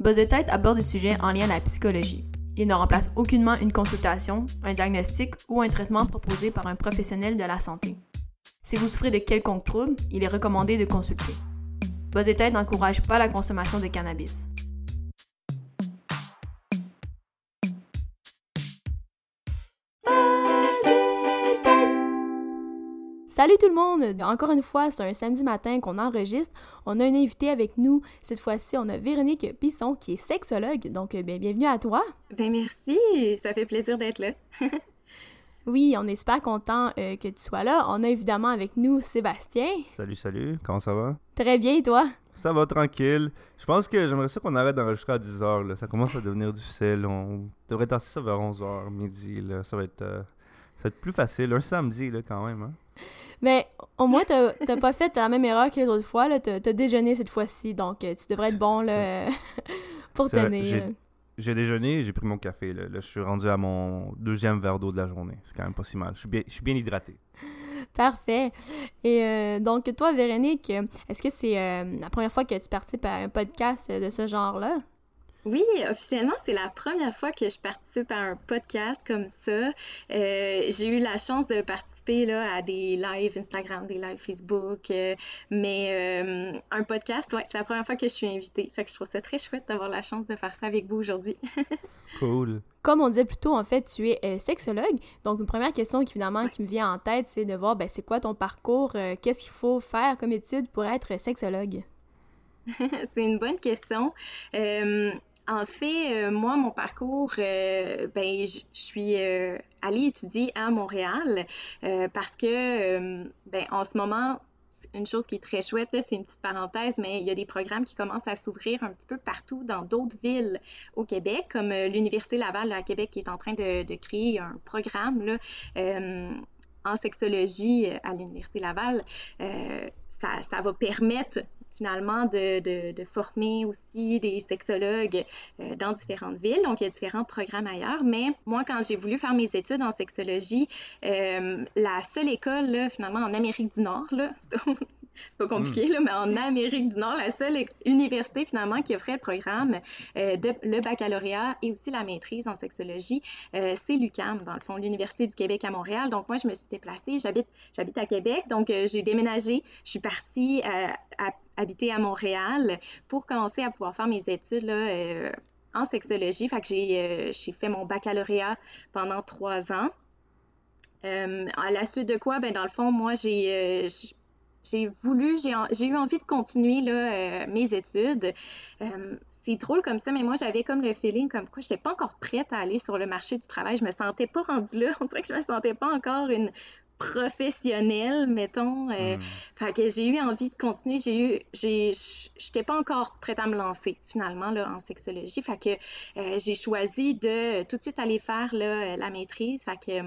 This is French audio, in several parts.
Buzz et Tête aborde des sujets en lien à la psychologie. Il ne remplace aucunement une consultation, un diagnostic ou un traitement proposé par un professionnel de la santé. Si vous souffrez de quelconque trouble, il est recommandé de consulter. Buzz et Tête n'encourage pas la consommation de cannabis. Salut tout le monde! Encore une fois, c'est un samedi matin qu'on enregistre. On a une invitée avec nous. Cette fois-ci, on a Véronique Pisson qui est sexologue. Donc, bienvenue à toi! Merci! Ça fait plaisir d'être là! Oui, on est super content que tu sois là. On a évidemment avec nous Sébastien. Salut! Comment ça va? Très bien, et toi? Ça va, tranquille. Je pense que j'aimerais ça qu'on arrête d'enregistrer à 10h. Là. Ça commence à devenir difficile. On devrait tasser ça vers 11h, midi. Là. Ça va être plus facile. Un samedi, là, quand même, hein? Mais au moins, t'as pas fait la même erreur que les autres fois. Là. T'as déjeuné cette fois-ci, donc tu devrais être bon là, pour tenir. J'ai déjeuné et j'ai pris mon café. Là, je suis rendu à mon deuxième verre d'eau de la journée. C'est quand même pas si mal. Je suis bien hydraté. Parfait. Et donc, toi, Véronique, est-ce que c'est la première fois que tu participes à un podcast de ce genre-là? Oui, officiellement, c'est la première fois que je participe à un podcast comme ça. J'ai eu la chance de participer là, à des lives Instagram, des lives Facebook, mais un podcast, ouais, c'est la première fois que je suis invitée. Fait que je trouve ça très chouette d'avoir la chance de faire ça avec vous aujourd'hui. Cool. Comme on disait plus tôt, en fait, tu es sexologue. Donc, une première question qui me vient en tête, c'est de voir, c'est quoi ton parcours? Qu'est-ce qu'il faut faire comme étude pour être sexologue? C'est une bonne question. En fait, moi, mon parcours, je suis allée étudier à Montréal parce que, en ce moment, une chose qui est très chouette, là, c'est une petite parenthèse, mais il y a des programmes qui commencent à s'ouvrir un petit peu partout dans d'autres villes au Québec, comme l'Université Laval là, à Québec qui est en train de créer un programme là, en sexologie à l'Université Laval. Ça va permettre finalement de former aussi des sexologues dans différentes villes. Donc, il y a différents programmes ailleurs. Mais moi, quand j'ai voulu faire mes études en sexologie, la seule école, là, finalement, en Amérique du Nord, là, pas compliqué, là, mais en Amérique du Nord, la seule université, finalement, qui offrait le programme le baccalauréat et aussi la maîtrise en sexologie, c'est l'UQAM, dans le fond, l'Université du Québec à Montréal. Donc, moi, je me suis déplacée. J'habite à Québec, donc j'ai déménagé. Je suis partie habiter à Montréal pour commencer à pouvoir faire mes études là, en sexologie. Fait que j'ai fait mon baccalauréat pendant 3 ans. À la suite de quoi, dans le fond, moi, j'ai eu envie de continuer là, mes études. C'est drôle comme ça, mais moi, j'avais comme le feeling comme quoi je n'étais pas encore prête à aller sur le marché du travail. Je ne me sentais pas rendue là. On dirait que je ne me sentais pas encore une professionnelle, mettons. Fait que j'ai eu envie de continuer. J'étais pas encore prête à me lancer, finalement, là, en sexologie. Fait que j'ai choisi de tout de suite aller faire là, la maîtrise. Fait que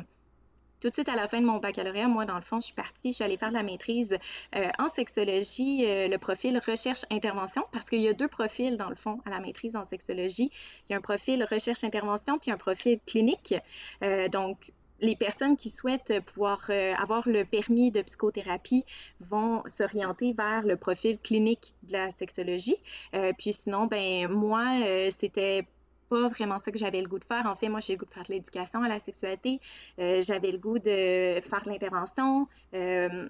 tout de suite, à la fin de mon baccalauréat, moi, dans le fond, je suis allée faire de la maîtrise en sexologie, le profil recherche-intervention, parce qu'il y a 2 profils, dans le fond, à la maîtrise en sexologie. Il y a un profil recherche-intervention, puis un profil clinique. Donc, les personnes qui souhaitent pouvoir avoir le permis de psychothérapie vont s'orienter vers le profil clinique de la sexologie. Puis sinon, moi, c'était pas vraiment ça que j'avais le goût de faire. En fait, moi, j'ai le goût de faire de l'éducation à la sexualité. J'avais le goût de faire de l'intervention,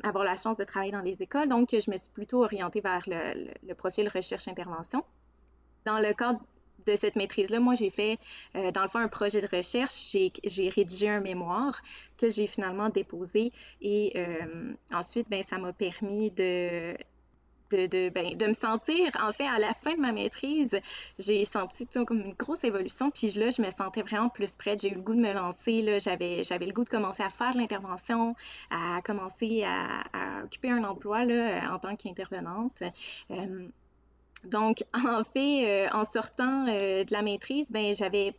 avoir la chance de travailler dans les écoles. Donc, je me suis plutôt orientée vers le profil recherche-intervention. Dans le cadre de cette maîtrise-là, moi, j'ai fait, dans le fond, un projet de recherche. J'ai rédigé un mémoire que j'ai finalement déposé et ensuite, ça m'a permis de me sentir, en fait, à la fin de ma maîtrise, j'ai senti comme une grosse évolution, puis là, je me sentais vraiment plus prête, j'ai eu le goût de me lancer, là, j'avais le goût de commencer à faire de l'intervention, à commencer à occuper un emploi là, en tant qu'intervenante. Donc, en fait, en sortant de la maîtrise, j'avais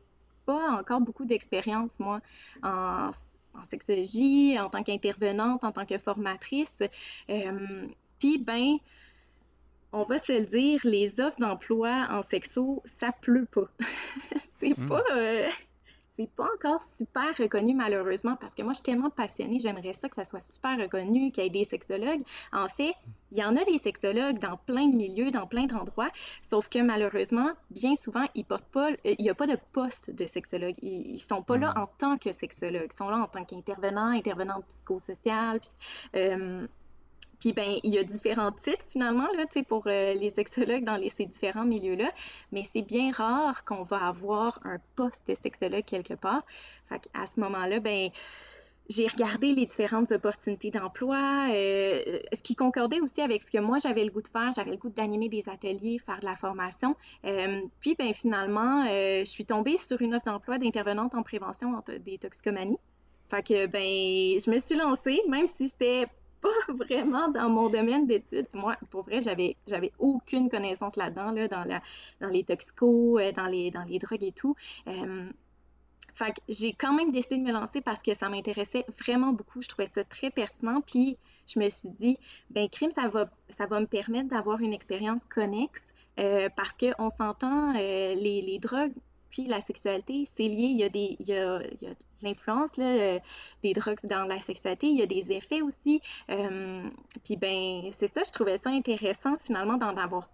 pas encore beaucoup d'expérience, moi, en sexologie, en tant qu'intervenante, en tant que formatrice. Puis, on va se le dire, les offres d'emploi en sexo, ça pleut pas. C'est pas... C'est pas encore super reconnu, malheureusement, parce que moi, je suis tellement passionnée, j'aimerais ça que ça soit super reconnu, qu'il y ait des sexologues. En fait, il y en a des sexologues dans plein de milieux, dans plein d'endroits, sauf que malheureusement, bien souvent, il n'y a pas de poste de sexologue. Ils ne sont pas là en tant que sexologues. Ils sont là en tant qu'intervenants, intervenants psychosociales, puis ben, il y a différents titres, finalement, là, pour les sexologues dans ces différents milieux-là, mais c'est bien rare qu'on va avoir un poste de sexologue quelque part. Fait qu'à ce moment-là, ben, j'ai regardé les différentes opportunités d'emploi, ce qui concordait aussi avec ce que moi, j'avais le goût de faire. J'avais le goût d'animer des ateliers, faire de la formation. Puis, ben, finalement, je suis tombée sur une offre d'emploi d'intervenante en prévention des toxicomanies. Fait que, ben, je me suis lancée, même si c'était pas vraiment dans mon domaine d'études. Moi, pour vrai, j'avais aucune connaissance là-dedans, là, dans les toxicos, dans les drogues et tout. Fait que j'ai quand même décidé de me lancer parce que ça m'intéressait vraiment beaucoup. Je trouvais ça très pertinent. Puis je me suis dit, ben crime, ça va me permettre d'avoir une expérience connexe parce qu'on s'entend, les drogues, puis la sexualité, c'est lié, il y a l'influence là, des drogues dans la sexualité, il y a des effets aussi. Puis ben c'est ça, je trouvais ça intéressant finalement d'avoir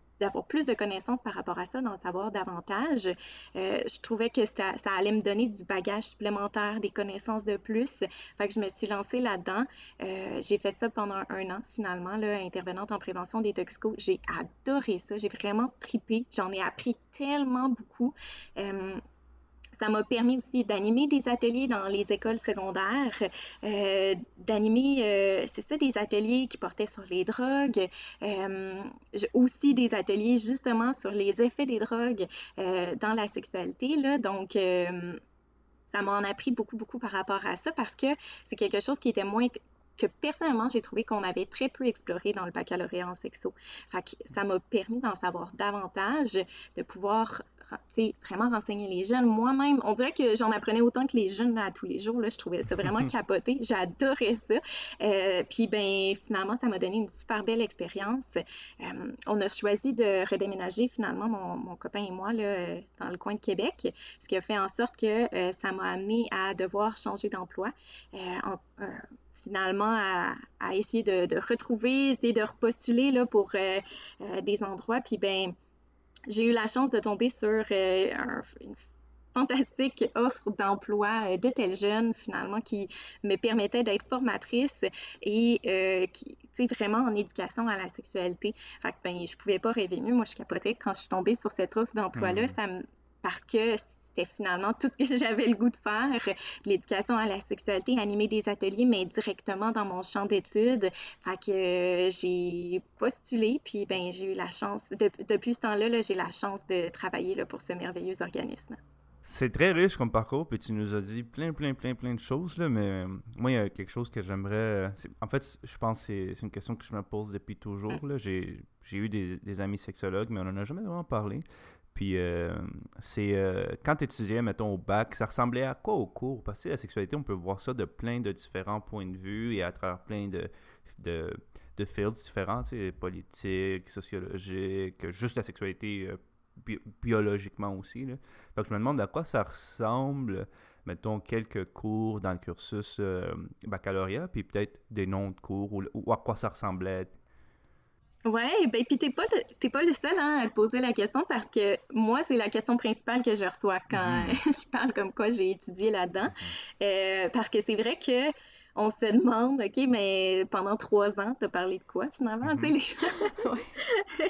plus de connaissances par rapport à ça, d'en savoir davantage. Je trouvais que ça allait me donner du bagage supplémentaire, des connaissances de plus. Fait que je me suis lancée là-dedans. J'ai fait ça pendant 1 an, finalement, là, intervenante en prévention des toxicos. J'ai adoré ça. J'ai vraiment tripé. J'en ai appris tellement beaucoup. Ça m'a permis aussi d'animer des ateliers dans les écoles secondaires, d'animer, c'est ça, des ateliers qui portaient sur les drogues, aussi des ateliers justement sur les effets des drogues dans la sexualité, là, donc... ça m'en a appris beaucoup, beaucoup par rapport à ça parce que c'est quelque chose qui était moins... que personnellement, j'ai trouvé qu'on avait très peu exploré dans le baccalauréat en sexo. Fait que ça m'a permis d'en savoir davantage, de pouvoir vraiment renseigner les jeunes. Moi-même, on dirait que j'en apprenais autant que les jeunes là, à tous les jours. Là, je trouvais ça vraiment capoté. J'adorais ça. Puis, ben, finalement, ça m'a donné une super belle expérience. On a choisi de redéménager, finalement, mon copain et moi, là, dans le coin de Québec, ce qui a fait en sorte que ça m'a amené à devoir changer d'emploi finalement, à essayer de retrouver, essayer de repostuler là, pour des endroits. Puis, ben, j'ai eu la chance de tomber sur une fantastique offre d'emploi de Teljeune, finalement, qui me permettait d'être formatrice et qui, tu sais, vraiment en éducation à la sexualité. Fait que, ben, je pouvais pas rêver mieux. Moi, je capotais quand je suis tombée sur cette offre d'emploi-là. Parce que c'était finalement tout ce que j'avais le goût de faire, de l'éducation à la sexualité, animer des ateliers, mais directement dans mon champ d'études. Fait que j'ai postulé, puis ben, j'ai eu la chance, depuis ce temps-là, là, j'ai la chance de travailler là, pour ce merveilleux organisme. C'est très riche comme parcours, puis tu nous as dit plein de choses, là, mais moi, il y a quelque chose que j'aimerais... En fait, je pense que c'est une question que je me pose depuis toujours. Là. J'ai eu des amis sexologues, mais on n'en a jamais vraiment parlé. Puis, c'est quand tu étudiais, mettons, au bac, ça ressemblait à quoi au cours? Parce que la sexualité, on peut voir ça de plein de différents points de vue et à travers plein de fields différents, tu sais, politiques, sociologiques, juste la sexualité biologiquement aussi. Là. Fait que je me demande à quoi ça ressemble, mettons, quelques cours dans le cursus baccalauréat, puis peut-être des noms de cours ou à quoi ça ressemblait. Oui, bien, puis t'es pas le seul hein, à te poser la question parce que moi, c'est la question principale que je reçois quand je parle comme quoi j'ai étudié là-dedans. Parce que c'est vrai que on se demande, OK, mais pendant 3 ans, t'as parlé de quoi finalement? Tu sais,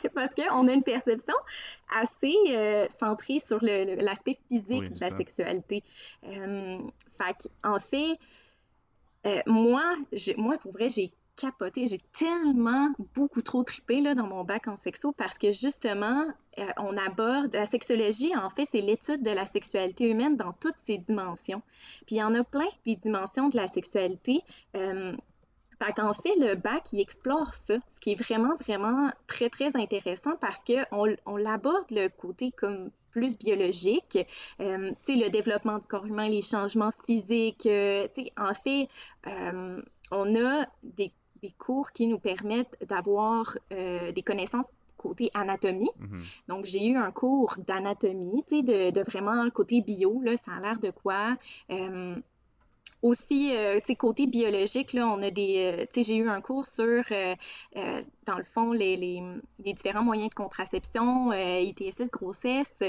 les... parce qu'on a une perception assez centrée sur l'aspect physique de la sexualité. Fait qu'en fait, moi, pour vrai, j'ai capoté. J'ai tellement beaucoup trop trippé là, dans mon bac en sexo parce que justement, on aborde la sexologie, en fait, c'est l'étude de la sexualité humaine dans toutes ses dimensions. Puis il y en a plein des dimensions de la sexualité. Fait qu'en fait, le bac, il explore ça, ce qui est vraiment, vraiment très, très intéressant parce qu'on l'aborde le côté comme plus biologique, tu sais, le développement du corps humain, les changements physiques, tu sais, en fait, on a des cours qui nous permettent d'avoir des connaissances côté anatomie. Mm-hmm. Donc, j'ai eu un cours d'anatomie, tu sais, de vraiment le côté bio, là, ça a l'air de quoi. Aussi, tu sais, côté biologique, là, on a des... tu sais, j'ai eu un cours sur, dans le fond, les différents moyens de contraception, ITSS, grossesse.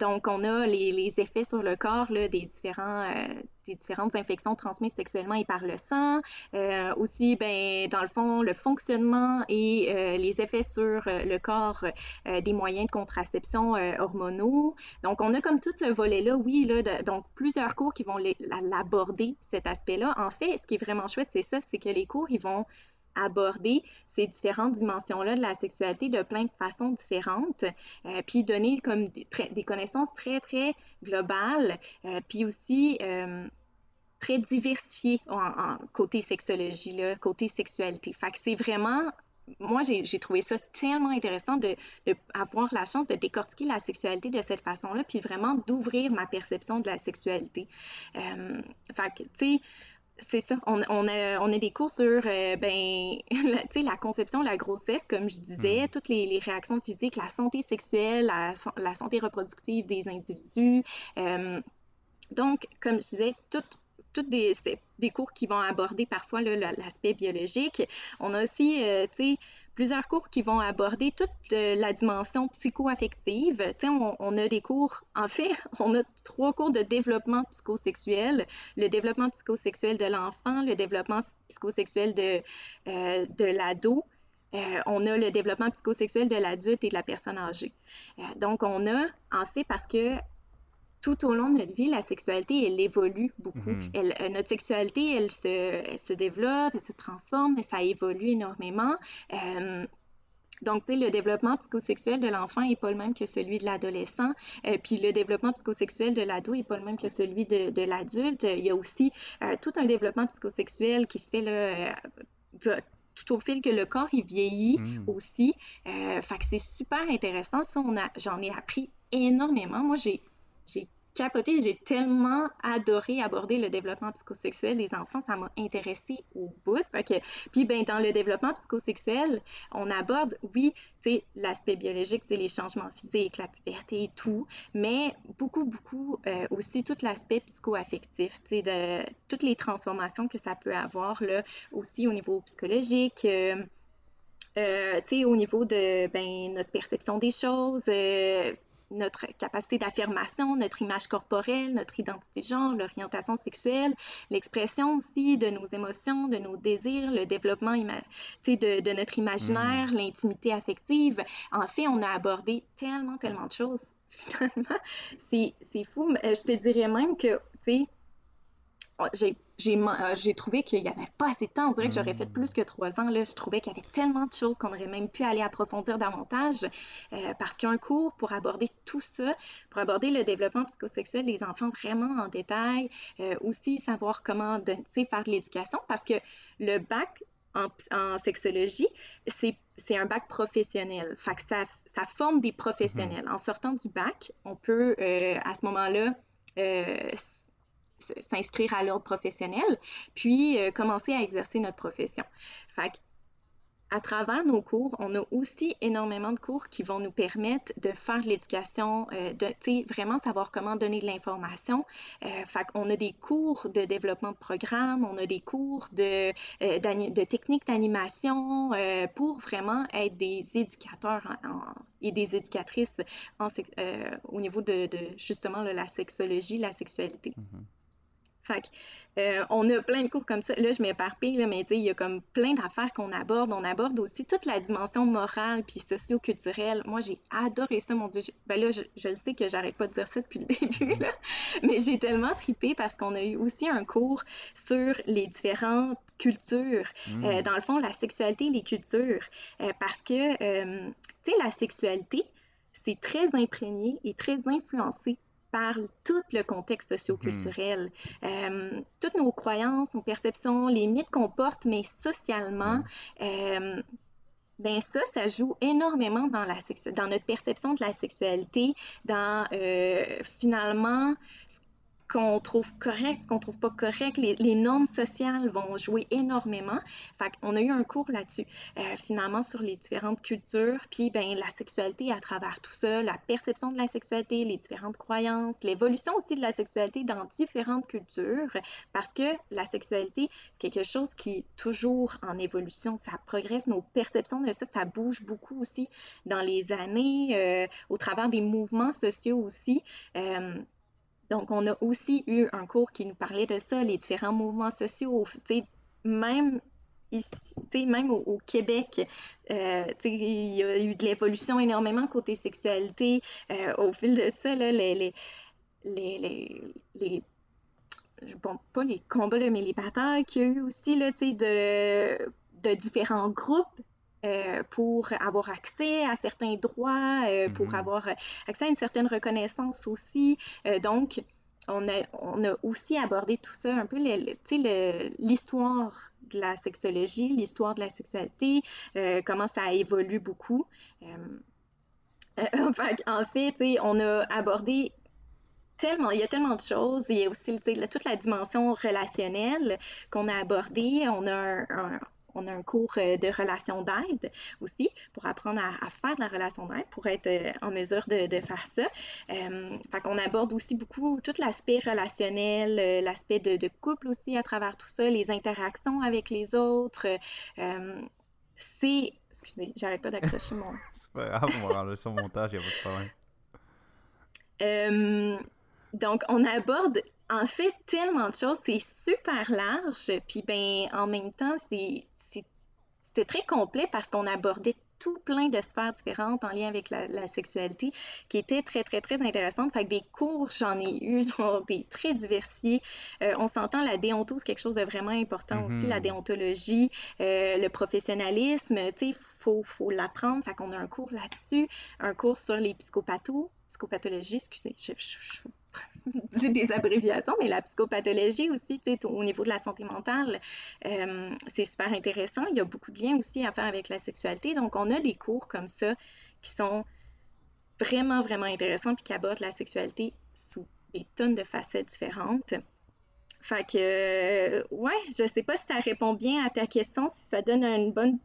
Donc, on a les effets sur le corps là, des différentes infections transmises sexuellement et par le sang. Aussi, ben, dans le fond, le fonctionnement et les effets sur le corps des moyens de contraception hormonaux. Donc, on a comme tout ce volet-là, oui, là, donc plusieurs cours qui vont l'aborder, cet aspect-là. En fait, ce qui est vraiment chouette, c'est ça, c'est que les cours, ils vont aborder ces différentes dimensions-là de la sexualité de plein de façons différentes, puis donner comme des connaissances très, très globales, puis aussi très diversifiées en côté sexologie, là, côté sexualité. Fait que c'est vraiment... Moi, j'ai trouvé ça tellement intéressant d'avoir la chance de décortiquer la sexualité de cette façon-là, puis vraiment d'ouvrir ma perception de la sexualité. Fait que, tu sais... C'est ça, on a des cours sur la conception, la grossesse, comme je disais, toutes les réactions physiques, la santé sexuelle, la santé reproductive des individus. Donc, comme je disais, toutes des cours qui vont aborder parfois là, l'aspect biologique. On a aussi, plusieurs cours qui vont aborder toute la dimension psycho-affective. Tu sais, on a des cours, en fait, on a 3 cours de développement psychosexuel, le développement psychosexuel de l'enfant, le développement psychosexuel de l'ado. On a le développement psychosexuel de l'adulte et de la personne âgée. Donc, on a, en fait, parce que tout au long de notre vie, la sexualité, elle évolue beaucoup. Mmh. Notre sexualité, elle se développe, elle se transforme, ça évolue énormément. Donc, tu sais, le développement psychosexuel de l'enfant n'est pas le même que celui de l'adolescent. Puis le développement psychosexuel de l'ado n'est pas le même que celui de l'adulte. Il y a aussi tout un développement psychosexuel qui se fait là, tout au fil que le corps, il vieillit aussi. Fait que c'est super intéressant. Ça, j'en ai appris énormément. Moi, j'ai capoté, j'ai tellement adoré aborder le développement psychosexuel des enfants, ça m'a intéressée au bout. Puis ben, dans le développement psychosexuel, on aborde, oui, l'aspect biologique, les changements physiques, la puberté et tout, mais beaucoup, beaucoup aussi tout l'aspect psycho-affectif, toutes les transformations que ça peut avoir là, aussi au niveau psychologique. Tu sais, au niveau de notre perception des choses, notre capacité d'affirmation, notre image corporelle, notre identité de genre, l'orientation sexuelle, l'expression aussi de nos émotions, de nos désirs, le développement de notre imaginaire, l'intimité affective. En fait, on a abordé tellement, tellement de choses, finalement. C'est fou. Mais je te dirais même que, tu sais, j'ai trouvé qu'il n'y avait pas assez de temps. On dirait que j'aurais fait plus que 3 ans. Là. Je trouvais qu'il y avait tellement de choses qu'on aurait même pu aller approfondir davantage parce qu'il y a un cours pour aborder tout ça, pour aborder le développement psychosexuel des enfants vraiment en détail, aussi savoir comment faire de l'éducation parce que le bac en sexologie, c'est un bac professionnel. Fait que ça forme des professionnels. En sortant du bac, on peut à ce moment-là... s'inscrire à l'ordre professionnel, puis commencer à exercer notre profession. Fait qu'à travers nos cours, on a aussi énormément de cours qui vont nous permettre de faire de l'éducation, de vraiment savoir comment donner de l'information. Fait qu'on a des cours de développement de programme, on a des cours de techniques d'animation pour vraiment être des éducateurs et des éducatrices au niveau de justement là, la sexologie, la sexualité. Mm-hmm. Fait que, on a plein de cours comme ça. Là, je m'éparpille, là, mais il y a comme plein d'affaires qu'on aborde. On aborde aussi toute la dimension morale puis socio-culturelle. Moi, j'ai adoré ça, mon Dieu. Je le sais que j'arrête pas de dire ça depuis le début, là. Mais j'ai tellement trippé parce qu'on a eu aussi un cours sur les différentes cultures. Dans le fond, la sexualité et les cultures. Parce que, tu sais, la sexualité, c'est très imprégné et très influencé par tout le contexte socioculturel, toutes nos croyances, nos perceptions, les mythes qu'on porte, mais socialement, ça joue énormément dans notre perception de la sexualité, dans finalement qu'on trouve correct, qu'on trouve pas correct. Les normes sociales vont jouer énormément. Fait qu'on a eu un cours là-dessus, finalement, sur les différentes cultures, puis ben, la sexualité à travers tout ça, la perception de la sexualité, les différentes croyances, l'évolution aussi de la sexualité dans différentes cultures, parce que la sexualité, c'est quelque chose qui est toujours en évolution, ça progresse, nos perceptions de ça, ça bouge beaucoup aussi dans les années, au travers des mouvements sociaux aussi. Donc, on a aussi eu un cours qui nous parlait de ça, les différents mouvements sociaux, même ici, même au Québec, il y a eu de l'évolution énormément côté sexualité. Au fil de ça, là, bon, pas les combats, là, mais les batailles qu'il y a eu aussi là, de différents groupes. Pour avoir accès à certains droits, pour avoir accès à une certaine reconnaissance aussi. Donc, on a aussi abordé tout ça, un peu l'histoire de la sexologie, l'histoire de la sexualité, comment ça évolue beaucoup. En fait, on a abordé il y a tellement de choses. Il y a aussi toute la dimension relationnelle qu'on a abordée. On a un cours de relations d'aide aussi pour apprendre à faire de la relation d'aide, pour être en mesure de faire ça. Fait qu'on aborde aussi beaucoup tout l'aspect relationnel, l'aspect de couple aussi à travers tout ça, les interactions avec les autres. Excusez, j'arrête pas d'accrocher mon... C'est pas grave, on va enlever son montage, il n'y a pas de problème. Donc, on aborde... En fait, tellement de choses, c'est super large, puis ben, en même temps, c'était très complet parce qu'on abordait tout plein de sphères différentes en lien avec la sexualité qui étaient très, très, très intéressantes. Fait que des cours, j'en ai eu, des très diversifiés. On s'entend, la déonto, c'est quelque chose de vraiment important aussi, la déontologie, le professionnalisme, tu sais, faut l'apprendre. Fait qu'on a un cours là-dessus, un cours sur les psychopathologie, excusez, je des abréviations, mais la psychopathologie aussi, tu sais, au niveau de la santé mentale, c'est super intéressant. Il y a beaucoup de liens aussi à faire avec la sexualité. Donc, on a des cours comme ça qui sont vraiment, vraiment intéressants puis qui abordent la sexualité sous des tonnes de facettes différentes. Fait que, ouais, je sais pas si ça répond bien à ta question, si ça donne un bon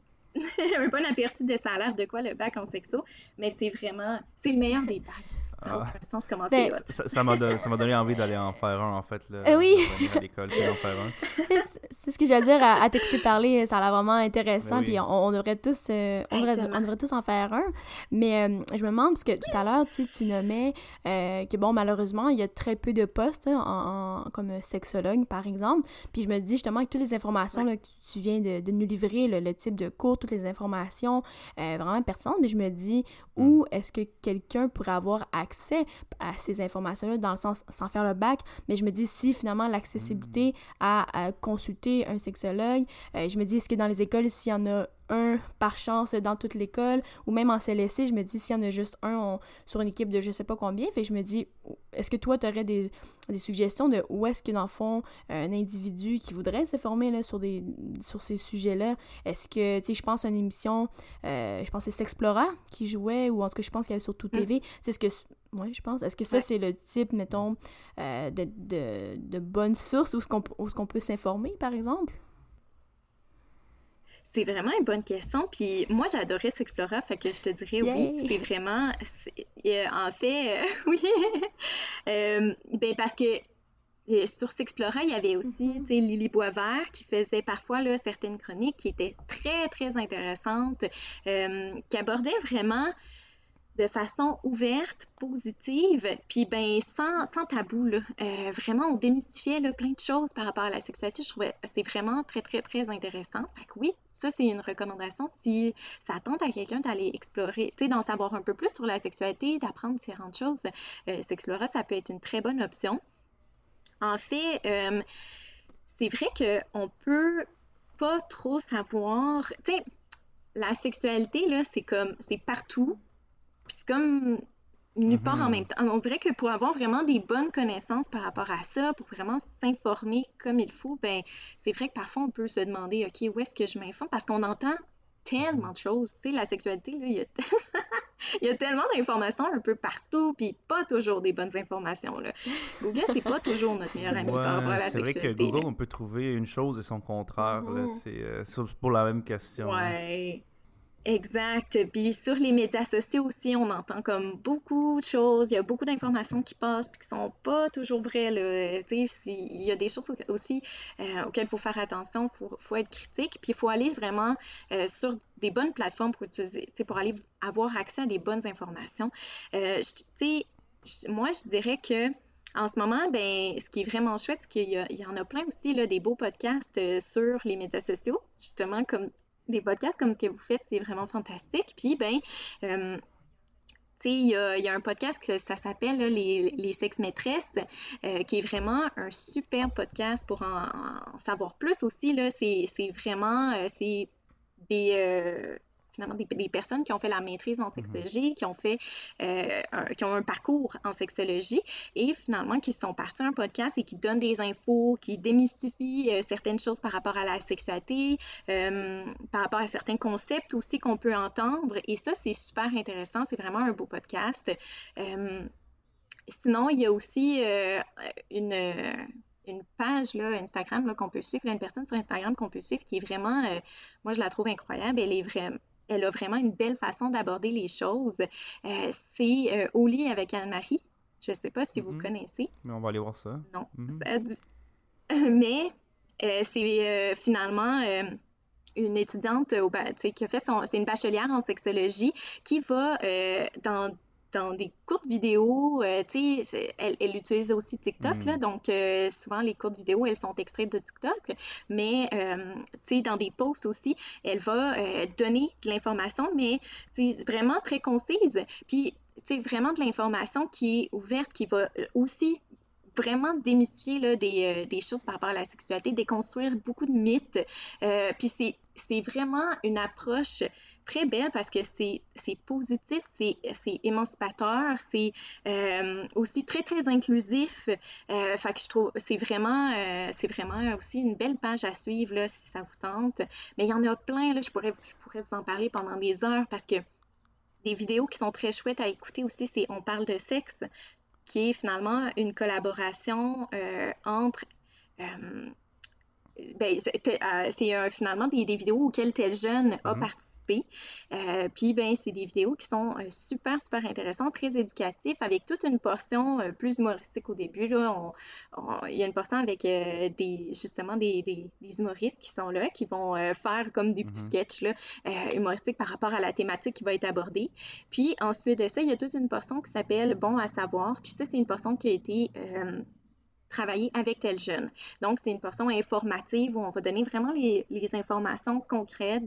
aperçu de ça a l'air de quoi le bac en sexo, mais c'est le meilleur des bacs. Ça m'a donné envie d'aller en faire un, en fait, là, oui. À l'école, puis d'en faire un. C'est ce que j'allais dire à t'écouter parler, ça a l'air vraiment intéressant, oui. Puis on devrait tous en faire un, mais je me demande, parce que tout à l'heure, tu nommais que, bon, malheureusement, il y a très peu de postes hein, comme sexologue, par exemple, puis je me dis justement que toutes les informations là, que tu viens de nous livrer, le type de cours, toutes les informations vraiment pertinentes, mais je me dis, où est-ce que quelqu'un pourrait avoir accès à ces informations-là, dans le sens sans faire le bac, mais je me dis si finalement l'accessibilité à consulter un sexologue, je me dis est-ce que dans les écoles, s'il y en a un par chance dans toute l'école, ou même en CLSC, je me dis s'il y en a juste un sur une équipe de je sais pas combien, fait que je me dis est-ce que toi t'aurais des suggestions de où est-ce que dans le fond un individu qui voudrait se former là, sur ces sujets-là, est-ce que, tu sais, je pense à une émission, je pense que c'est Sexplora qui jouait, ou en tout cas je pense qu'elle est sur Tout TV, c'est ce que... Oui, je pense. Est-ce que ça, c'est le type, mettons, de bonne source où est-ce qu'on peut s'informer, par exemple? C'est vraiment une bonne question. Puis moi, j'adorais Sexplora, fait que je te dirais oui. C'est vraiment... oui. Ben parce que sur Sexplora, il y avait aussi Lily Boisvert qui faisait parfois là, certaines chroniques qui étaient très, très intéressantes, qui abordaient vraiment... de façon ouverte, positive, puis ben sans tabou, là. Vraiment, on démystifiait là, plein de choses par rapport à la sexualité. Je trouvais que c'est vraiment très, très, très intéressant. Fait que oui, ça, c'est une recommandation si ça tente à quelqu'un d'aller explorer, tu sais, d'en savoir un peu plus sur la sexualité, d'apprendre différentes choses. Sexplora, ça peut être une très bonne option. En fait, c'est vrai qu'on peut pas trop savoir... Tu sais, la sexualité, là, c'est partout. Puis c'est comme nulle part en même temps. On dirait que pour avoir vraiment des bonnes connaissances par rapport à ça, pour vraiment s'informer comme il faut, ben c'est vrai que parfois on peut se demander, OK, où est-ce que je m'informe? Parce qu'on entend tellement de choses. Tu sais, la sexualité, là, il y a tellement... Il y a tellement d'informations un peu partout, puis pas toujours des bonnes informations, là. Google, c'est pas toujours notre meilleur ami par rapport à la sexualité. C'est vrai que Google, on peut trouver une chose et son contraire, là, c'est pour la même question. Ouais. Hein. Exact. Puis sur les médias sociaux aussi, on entend comme beaucoup de choses. Il y a beaucoup d'informations qui passent puis qui sont pas toujours vraies, là. Tu sais, il y a des choses aussi auxquelles il faut faire attention. Faut être critique. Puis il faut aller vraiment sur des bonnes plateformes pour utiliser, tu sais, pour aller avoir accès à des bonnes informations. Tu sais, moi, je dirais que en ce moment, ben, ce qui est vraiment chouette, c'est qu'il y en a plein aussi là, des beaux podcasts sur les médias sociaux, justement comme des podcasts comme ce que vous faites, c'est vraiment fantastique. Puis, ben, tu sais, il y a un podcast que ça s'appelle là, les sex-maîtresses, qui est vraiment un super podcast pour en savoir plus aussi. Là, c'est vraiment, c'est des finalement des personnes qui ont fait la maîtrise en sexologie, qui ont fait qui ont un parcours en sexologie et finalement qui sont partis un podcast et qui donnent des infos, qui démystifient certaines choses par rapport à la sexualité, par rapport à certains concepts aussi qu'on peut entendre et ça c'est super intéressant, c'est vraiment un beau podcast. Sinon il y a aussi une page là, Instagram là, qu'on peut suivre, là, une personne sur Instagram qu'on peut suivre qui est vraiment, moi je la trouve incroyable, elle a vraiment une belle façon d'aborder les choses. C'est Au lit avec Anne-Marie. Je ne sais pas si vous connaissez. Mais on va aller voir ça. Non. Mais c'est finalement une étudiante qui a fait c'est une bachelière en sexologie qui va dans des courtes vidéos, tu sais, elle utilise aussi TikTok, là, donc souvent les courtes vidéos, elles sont extraites de TikTok, mais, tu sais, dans des posts aussi, elle va donner de l'information, mais, tu sais, vraiment très concise, puis, tu sais, vraiment de l'information qui est ouverte, qui va aussi vraiment démystifier là, des choses par rapport à la sexualité, déconstruire beaucoup de mythes, puis c'est vraiment une approche très belle parce que c'est positif, c'est émancipateur, c'est aussi très, très inclusif. Fait que je trouve c'est vraiment aussi une belle page à suivre là, si ça vous tente. Mais il y en a plein, là, je pourrais vous en parler pendant des heures parce que des vidéos qui sont très chouettes à écouter aussi, c'est « On parle de sexe », qui est finalement une collaboration entre... c'est finalement des vidéos auxquelles tel jeune a participé. Puis, ben, c'est des vidéos qui sont super, super intéressantes, très éducatives, avec toute une portion plus humoristique au début. Là, il y a une portion avec des humoristes qui sont là, qui vont faire comme des petits sketchs là, humoristiques par rapport à la thématique qui va être abordée. Puis, ensuite de ça, il y a toute une portion qui s'appelle « Bon à savoir ». Puis ça, c'est une portion qui a été... travailler avec tel jeune. Donc, c'est une portion informative où on va donner vraiment les informations concrètes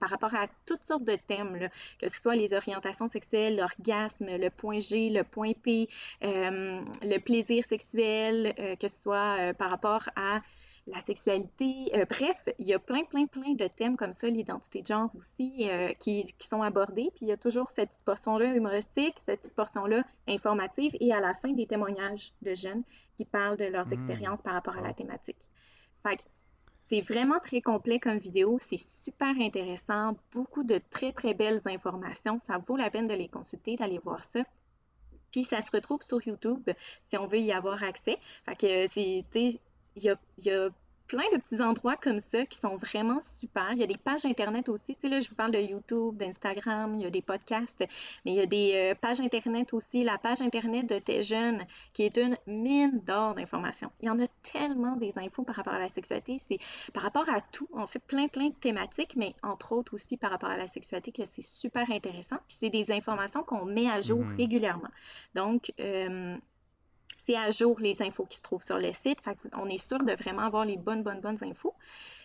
par rapport à toutes sortes de thèmes, là, que ce soit les orientations sexuelles, l'orgasme, le point G, le point P, le plaisir sexuel, que ce soit par rapport à la sexualité. Bref, il y a plein de thèmes comme ça, l'identité de genre aussi, qui sont abordés. Puis, il y a toujours cette petite portion-là humoristique, cette petite portion-là informative et à la fin, des témoignages de jeunes qui parlent de leurs expériences par rapport à la thématique. Fait que c'est vraiment très complet comme vidéo. C'est super intéressant. Beaucoup de très, très belles informations. Ça vaut la peine de les consulter, d'aller voir ça. Puis, ça se retrouve sur YouTube si on veut y avoir accès. Fait que c'est... Il y a plein de petits endroits comme ça qui sont vraiment super. Il y a des pages Internet aussi. Tu sais, là, je vous parle de YouTube, d'Instagram, il y a des podcasts, mais il y a des pages Internet aussi. La page Internet de Tes Jeunes, qui est une mine d'or d'informations. Il y en a tellement des infos par rapport à la sexualité. C'est par rapport à tout. On fait plein de thématiques, mais entre autres aussi par rapport à la sexualité, que c'est super intéressant. Puis c'est des informations qu'on met à jour régulièrement. Donc, c'est à jour les infos qui se trouvent sur le site. Fait qu'on est sûr de vraiment avoir les bonnes infos.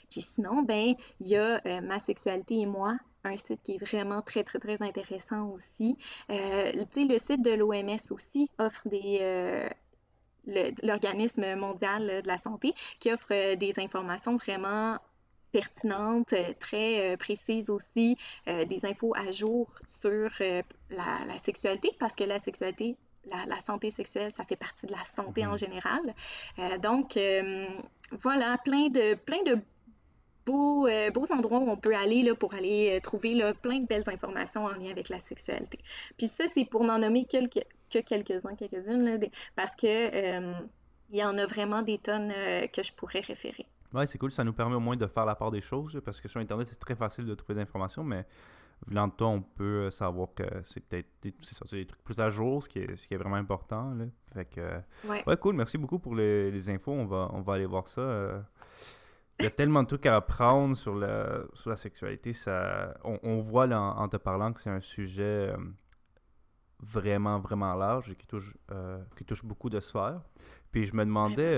Puis sinon, ben, il y a Ma sexualité et moi, un site qui est vraiment très intéressant aussi. Tu sais, le site de l'OMS aussi offre des... l'organisme mondial de la santé qui offre des informations vraiment pertinentes, très précises aussi, des infos à jour sur la sexualité, parce que la sexualité... La santé sexuelle, ça fait partie de la santé en général. Donc, voilà, plein de beaux endroits où on peut aller là, pour aller trouver là, plein de belles informations en lien avec la sexualité. Puis ça, c'est pour n'en nommer quelques-unes, là, parce que il y en a vraiment des tonnes que je pourrais référer. Oui, c'est cool. Ça nous permet au moins de faire la part des choses, parce que sur Internet, c'est très facile de trouver des informations, mais venant de toi, on peut savoir que c'est peut-être c'est des trucs plus à jour, ce qui est vraiment important. Là. Fait que, ouais, cool. Merci beaucoup pour les infos. On va aller voir ça. Il y a tellement de trucs à apprendre sur la sexualité. Ça, on voit là, en te parlant que c'est un sujet vraiment, vraiment large et qui touche beaucoup de sphères. Puis je me demandais,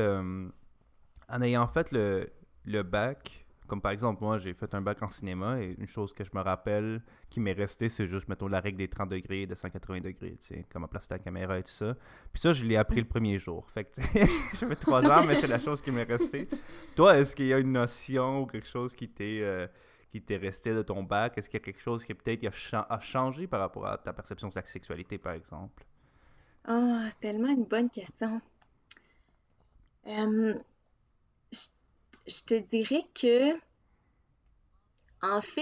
en ayant fait le bac, comme par exemple moi, j'ai fait un bac en cinéma et une chose que je me rappelle qui m'est restée, c'est juste, mettons, la règle des 30 degrés et de 180 degrés, tu sais, comment placer ta caméra et tout ça. Puis ça, je l'ai appris le premier jour. Fait que j'avais 3 ans, mais c'est la chose qui m'est restée. Toi, est-ce qu'il y a une notion ou quelque chose qui t'est resté de ton bac? Est-ce qu'il y a quelque chose qui peut-être a changé par rapport à ta perception de la sexualité, par exemple? Oh, c'est tellement une bonne question. Je te dirais que, en fait,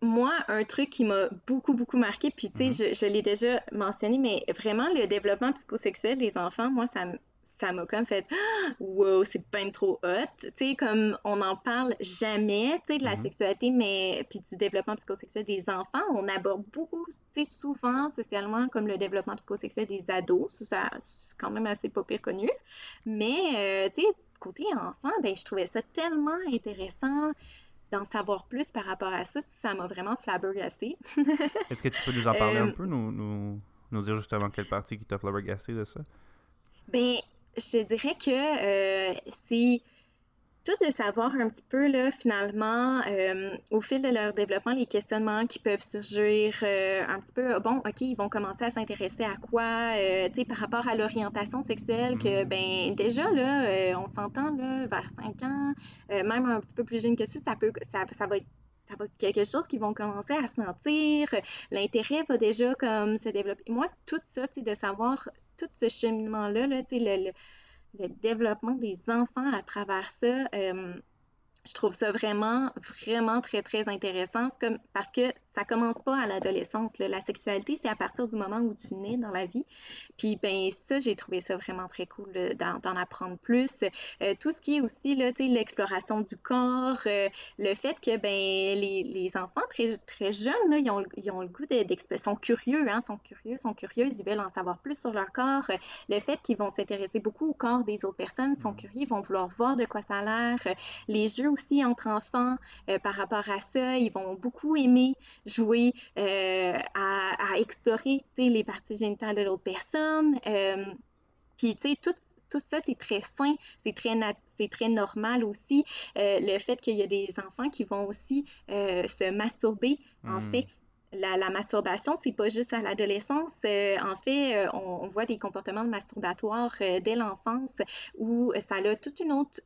moi, un truc qui m'a beaucoup, beaucoup marqué, puis tu sais, je l'ai déjà mentionné, mais vraiment, le développement psychosexuel des enfants, moi, ça m'a comme fait « Wow, c'est ben trop hot! » Tu sais, comme on n'en parle jamais, tu sais, de la sexualité, mais puis du développement psychosexuel des enfants, on aborde beaucoup, tu sais, souvent, socialement, comme le développement psychosexuel des ados. Ça, c'est quand même assez pas pire connu, mais, tu sais, côté enfant, ben je trouvais ça tellement intéressant d'en savoir plus par rapport à ça. Ça m'a vraiment flabbergastée. Est-ce que tu peux nous en parler un peu, nous dire justement quelle partie qui t'a flabbergastée de ça? Ben, je te dirais que c'est tout de savoir un petit peu, là, finalement, au fil de leur développement, les questionnements qui peuvent surgir un petit peu. Bon, OK, ils vont commencer à s'intéresser à quoi, tu sais, par rapport à l'orientation sexuelle, que, ben, déjà, là, on s'entend, là, vers 5 ans, même un petit peu plus jeune que ça, ça va être quelque chose qu'ils vont commencer à sentir. L'intérêt va déjà, comme, se développer. Et moi, tout ça, tu sais, de savoir tout ce cheminement-là, là, tu sais, le développement des enfants à travers ça, je trouve ça vraiment, vraiment très, très intéressant. C'est comme, parce que ça commence pas à l'adolescence, là. La sexualité, c'est à partir du moment où tu nais dans la vie. Puis, ben ça, j'ai trouvé ça vraiment très cool, là, d'en apprendre plus. Tout ce qui est aussi, là, tu sais, l'exploration du corps, le fait que, ben les enfants très, très jeunes, là, ils ont le goût d'explorer, sont curieux, ils veulent en savoir plus sur leur corps. Le fait qu'ils vont s'intéresser beaucoup au corps des autres personnes, sont curieux, ils vont vouloir voir de quoi ça a l'air. Les jeux aussi entre enfants, par rapport à ça, ils vont beaucoup aimer jouer à explorer, tu sais, les parties génitales de l'autre personne. Puis, tu sais, tout ça, c'est très sain, c'est très normal aussi. Le fait qu'il y a des enfants qui vont aussi se masturber, en fait. La masturbation, c'est pas juste à l'adolescence. En fait, on voit des comportements masturbatoires dès l'enfance où ça a toute une autre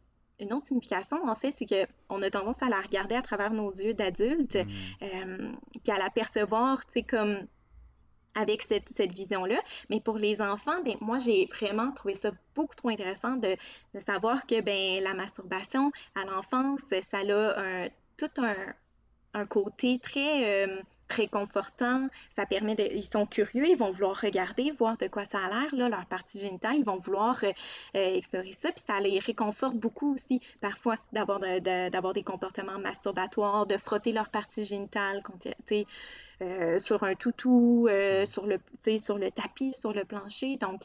signification, en fait, c'est qu'on a tendance à la regarder à travers nos yeux d'adultes, puis à la percevoir, tu sais, comme avec cette vision-là. Mais pour les enfants, ben moi, j'ai vraiment trouvé ça beaucoup trop intéressant de savoir que, ben la masturbation à l'enfance, ça a un côté très réconfortant. Ça permet ils sont curieux, ils vont vouloir regarder, voir de quoi ça a l'air, là, leur partie génitale, ils vont vouloir explorer ça, puis ça les réconforte beaucoup aussi, parfois, d'avoir des comportements masturbatoires, de frotter leur partie génitale, sur un toutou, sur le tapis, sur le plancher, donc...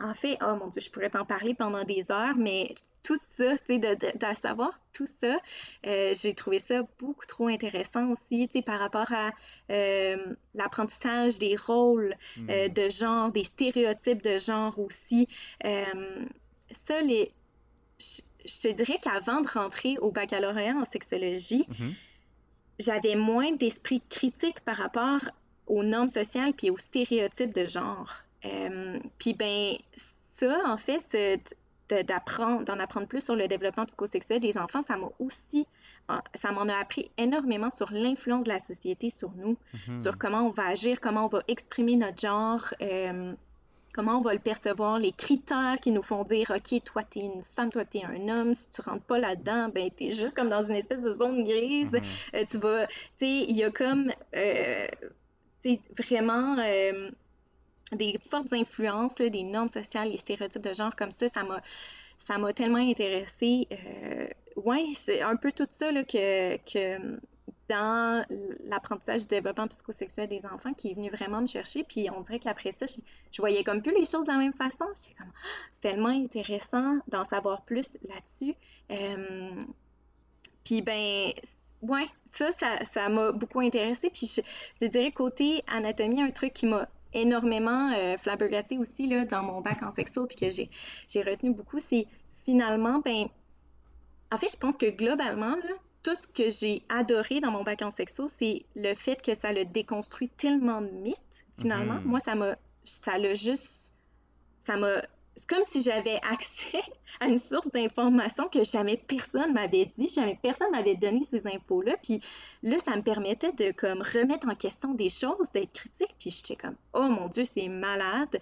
En fait, oh mon Dieu, je pourrais t'en parler pendant des heures, mais tout ça, tu sais, de savoir tout ça, j'ai trouvé ça beaucoup trop intéressant aussi, tu sais, par rapport à l'apprentissage des rôles de genre, des stéréotypes de genre aussi. Ça, je te dirais qu'avant de rentrer au baccalauréat en sexologie, j'avais moins d'esprit critique par rapport aux normes sociales puis aux stéréotypes de genre. Puis ben ça, en fait, d'en apprendre plus sur le développement psychosexuel des enfants, ça m'en a appris énormément sur l'influence de la société sur nous, sur comment on va agir, comment on va exprimer notre genre, Comment on va le percevoir, les critères qui nous font dire « Ok, toi, t'es une femme, toi, t'es un homme, si tu rentres pas là-dedans, ben t'es juste comme dans une espèce de zone grise. Mm-hmm. Tu vas... » Tu sais, il y a comme... vraiment... des fortes influences, là, des normes sociales, les stéréotypes de genre comme ça, ça m'a tellement intéressée. Oui, c'est un peu tout ça là, que dans l'apprentissage du développement psychosexuel des enfants qui est venu vraiment me chercher. Puis on dirait qu'après ça, je voyais comme plus les choses de la même façon. J'étais comme, c'est tellement intéressant d'en savoir plus là-dessus. Puis ben ouais, ça m'a beaucoup intéressée. Puis je dirais côté anatomie, un truc qui m'a énormément flabbergastée aussi là, dans mon bac en sexo, puis que j'ai retenu beaucoup, c'est finalement, ben, en fait, je pense que globalement, là, tout ce que j'ai adoré dans mon bac en sexo, c'est le fait que ça le déconstruit tellement de mythes, finalement. Mm-hmm. Moi, c'est comme si j'avais accès à une source d'information que jamais personne m'avait dit, jamais personne m'avait donné ces infos-là. Puis là, ça me permettait de comme remettre en question des choses, d'être critique. Puis j'étais comme, oh mon Dieu, c'est malade.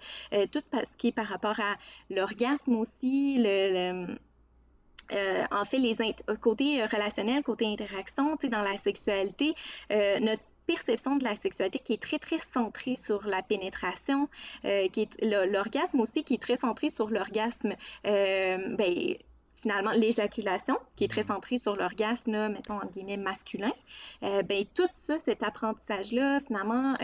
Tout ce qui est par rapport à l'orgasme aussi, en fait, les côté relationnel, côté interaction, tu sais, dans la sexualité, notre perception de la sexualité qui est très, très centrée sur la pénétration, qui est l'orgasme aussi, qui est très centré sur l'orgasme, ben, finalement, l'éjaculation, qui est très centrée sur l'orgasme, là, mettons, entre guillemets, masculin. Ben, tout ça, cet apprentissage-là, finalement,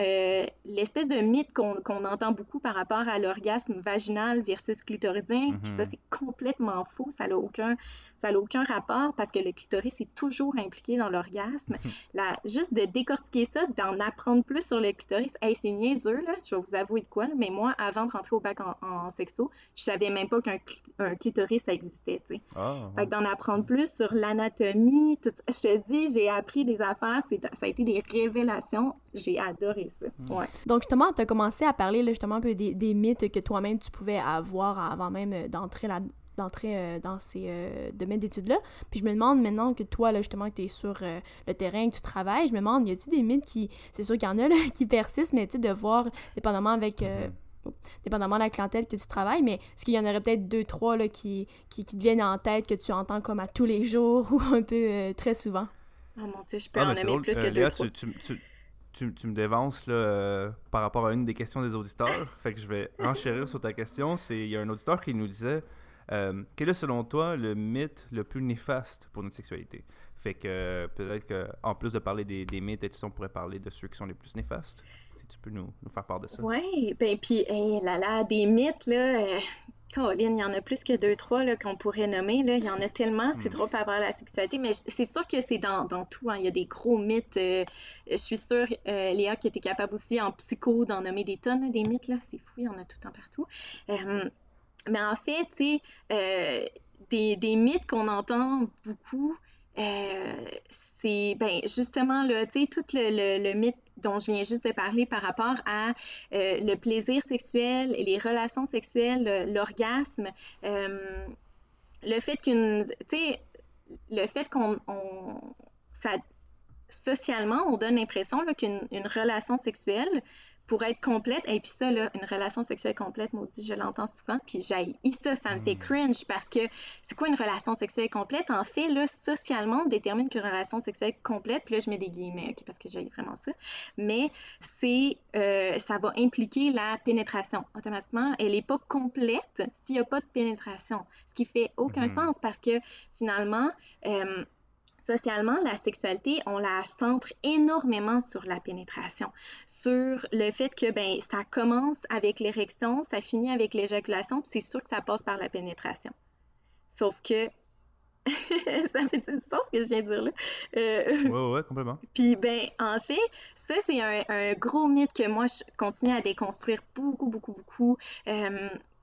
l'espèce de mythe qu'on entend beaucoup par rapport à l'orgasme vaginal versus clitoridien, mm-hmm. puis ça, c'est complètement faux, ça n'a aucun rapport, parce que le clitoris est toujours impliqué dans l'orgasme. Là, juste de décortiquer ça, d'en apprendre plus sur le clitoris, hey, c'est niaiseux, là, je vais vous avouer de quoi, là, mais moi, avant de rentrer au bac en sexo, je savais même pas qu'un clitoris, ça existait, tu sais. Ah, ouais. Fait que d'en apprendre plus sur l'anatomie, tout ça. Je te dis, j'ai appris des affaires, ça a été des révélations, j'ai adoré ça. Ouais. Donc justement, tu as commencé à parler là, justement un peu des mythes que toi-même tu pouvais avoir avant même d'entrer dans ces domaines d'études-là. Puis je me demande maintenant que toi, là, justement, que tu es sur le terrain, que tu travailles, je me demande, y a-tu des mythes qui, c'est sûr qu'il y en a là, qui persistent, mais tu sais, de voir, dépendamment de la clientèle que tu travailles, mais est-ce qu'il y en aurait peut-être 2-3 là, qui te viennent en tête, que tu entends comme à tous les jours ou un peu très souvent? Oh mon Dieu, je peux en nommer plus que 2-3. Tu me dévances là, par rapport à une des questions des auditeurs, fait que je vais enchérir sur ta question. Il y a un auditeur qui nous disait quel est selon toi le mythe le plus néfaste pour notre sexualité? Fait que peut-être qu'en plus de parler des mythes, on pourrait parler de ceux qui sont les plus néfastes. Tu peux nous faire part de ça. Oui, bien, puis, hey, là, des mythes, là, Colin, il y en a plus que 2-3 là, qu'on pourrait nommer, là, il y en a tellement, c'est trop par rapport à la sexualité, mais c'est sûr que c'est dans tout, hein. Il y a des gros mythes, je suis sûre, Léa, qui était capable aussi en psycho d'en nommer des tonnes, là, des mythes, là, c'est fou, il y en a tout le temps partout. Mais en fait, tu sais, des mythes qu'on entend beaucoup, c'est, ben, justement, là, tu sais, tout le mythe dont je viens juste de parler par rapport à le plaisir sexuel, les relations sexuelles, l'orgasme, le fait qu'une, tu sais, le fait qu'on ça, socialement, on donne l'impression là, qu'une relation sexuelle pour être complète, et puis ça, là, une relation sexuelle complète, maudit, je l'entends souvent, puis j'haïs ça, ça me fait cringe, parce que c'est quoi une relation sexuelle complète? En fait, là, socialement, on détermine qu'une relation sexuelle complète, puis là, je mets des guillemets, okay, parce que j'haïs vraiment ça, mais c'est, ça va impliquer la pénétration. Automatiquement, elle n'est pas complète s'il n'y a pas de pénétration, ce qui fait aucun sens, parce que, finalement... socialement, la sexualité, on la centre énormément sur la pénétration, sur le fait que ben ça commence avec l'érection, ça finit avec l'éjaculation, puis c'est sûr que ça passe par la pénétration. Sauf que ça fait du sens ce que je viens de dire là. Ouais, complètement. Puis ben en fait, ça c'est un gros mythe que moi je continue à déconstruire beaucoup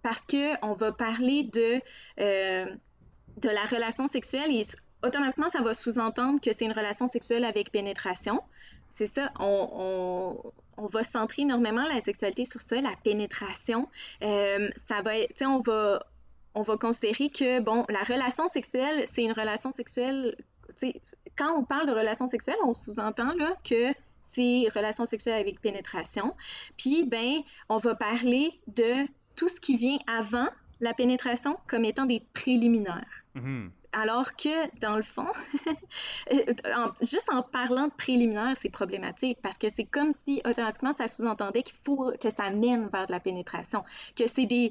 parce que on va parler de la relation sexuelle et automatiquement, ça va sous-entendre que c'est une relation sexuelle avec pénétration. C'est ça, on va centrer énormément la sexualité sur ça, la pénétration. Ça va être, tu sais, on va considérer que, bon, la relation sexuelle, c'est une relation sexuelle, tu sais, quand on parle de relation sexuelle, on sous-entend, là, que c'est relation sexuelle avec pénétration. Puis, ben, on va parler de tout ce qui vient avant la pénétration comme étant des préliminaires. Mm-hmm. Alors que, dans le fond, juste en parlant de préliminaire, c'est problématique parce que c'est comme si, automatiquement, ça sous-entendait qu'il faut que ça mène vers de la pénétration, que c'est des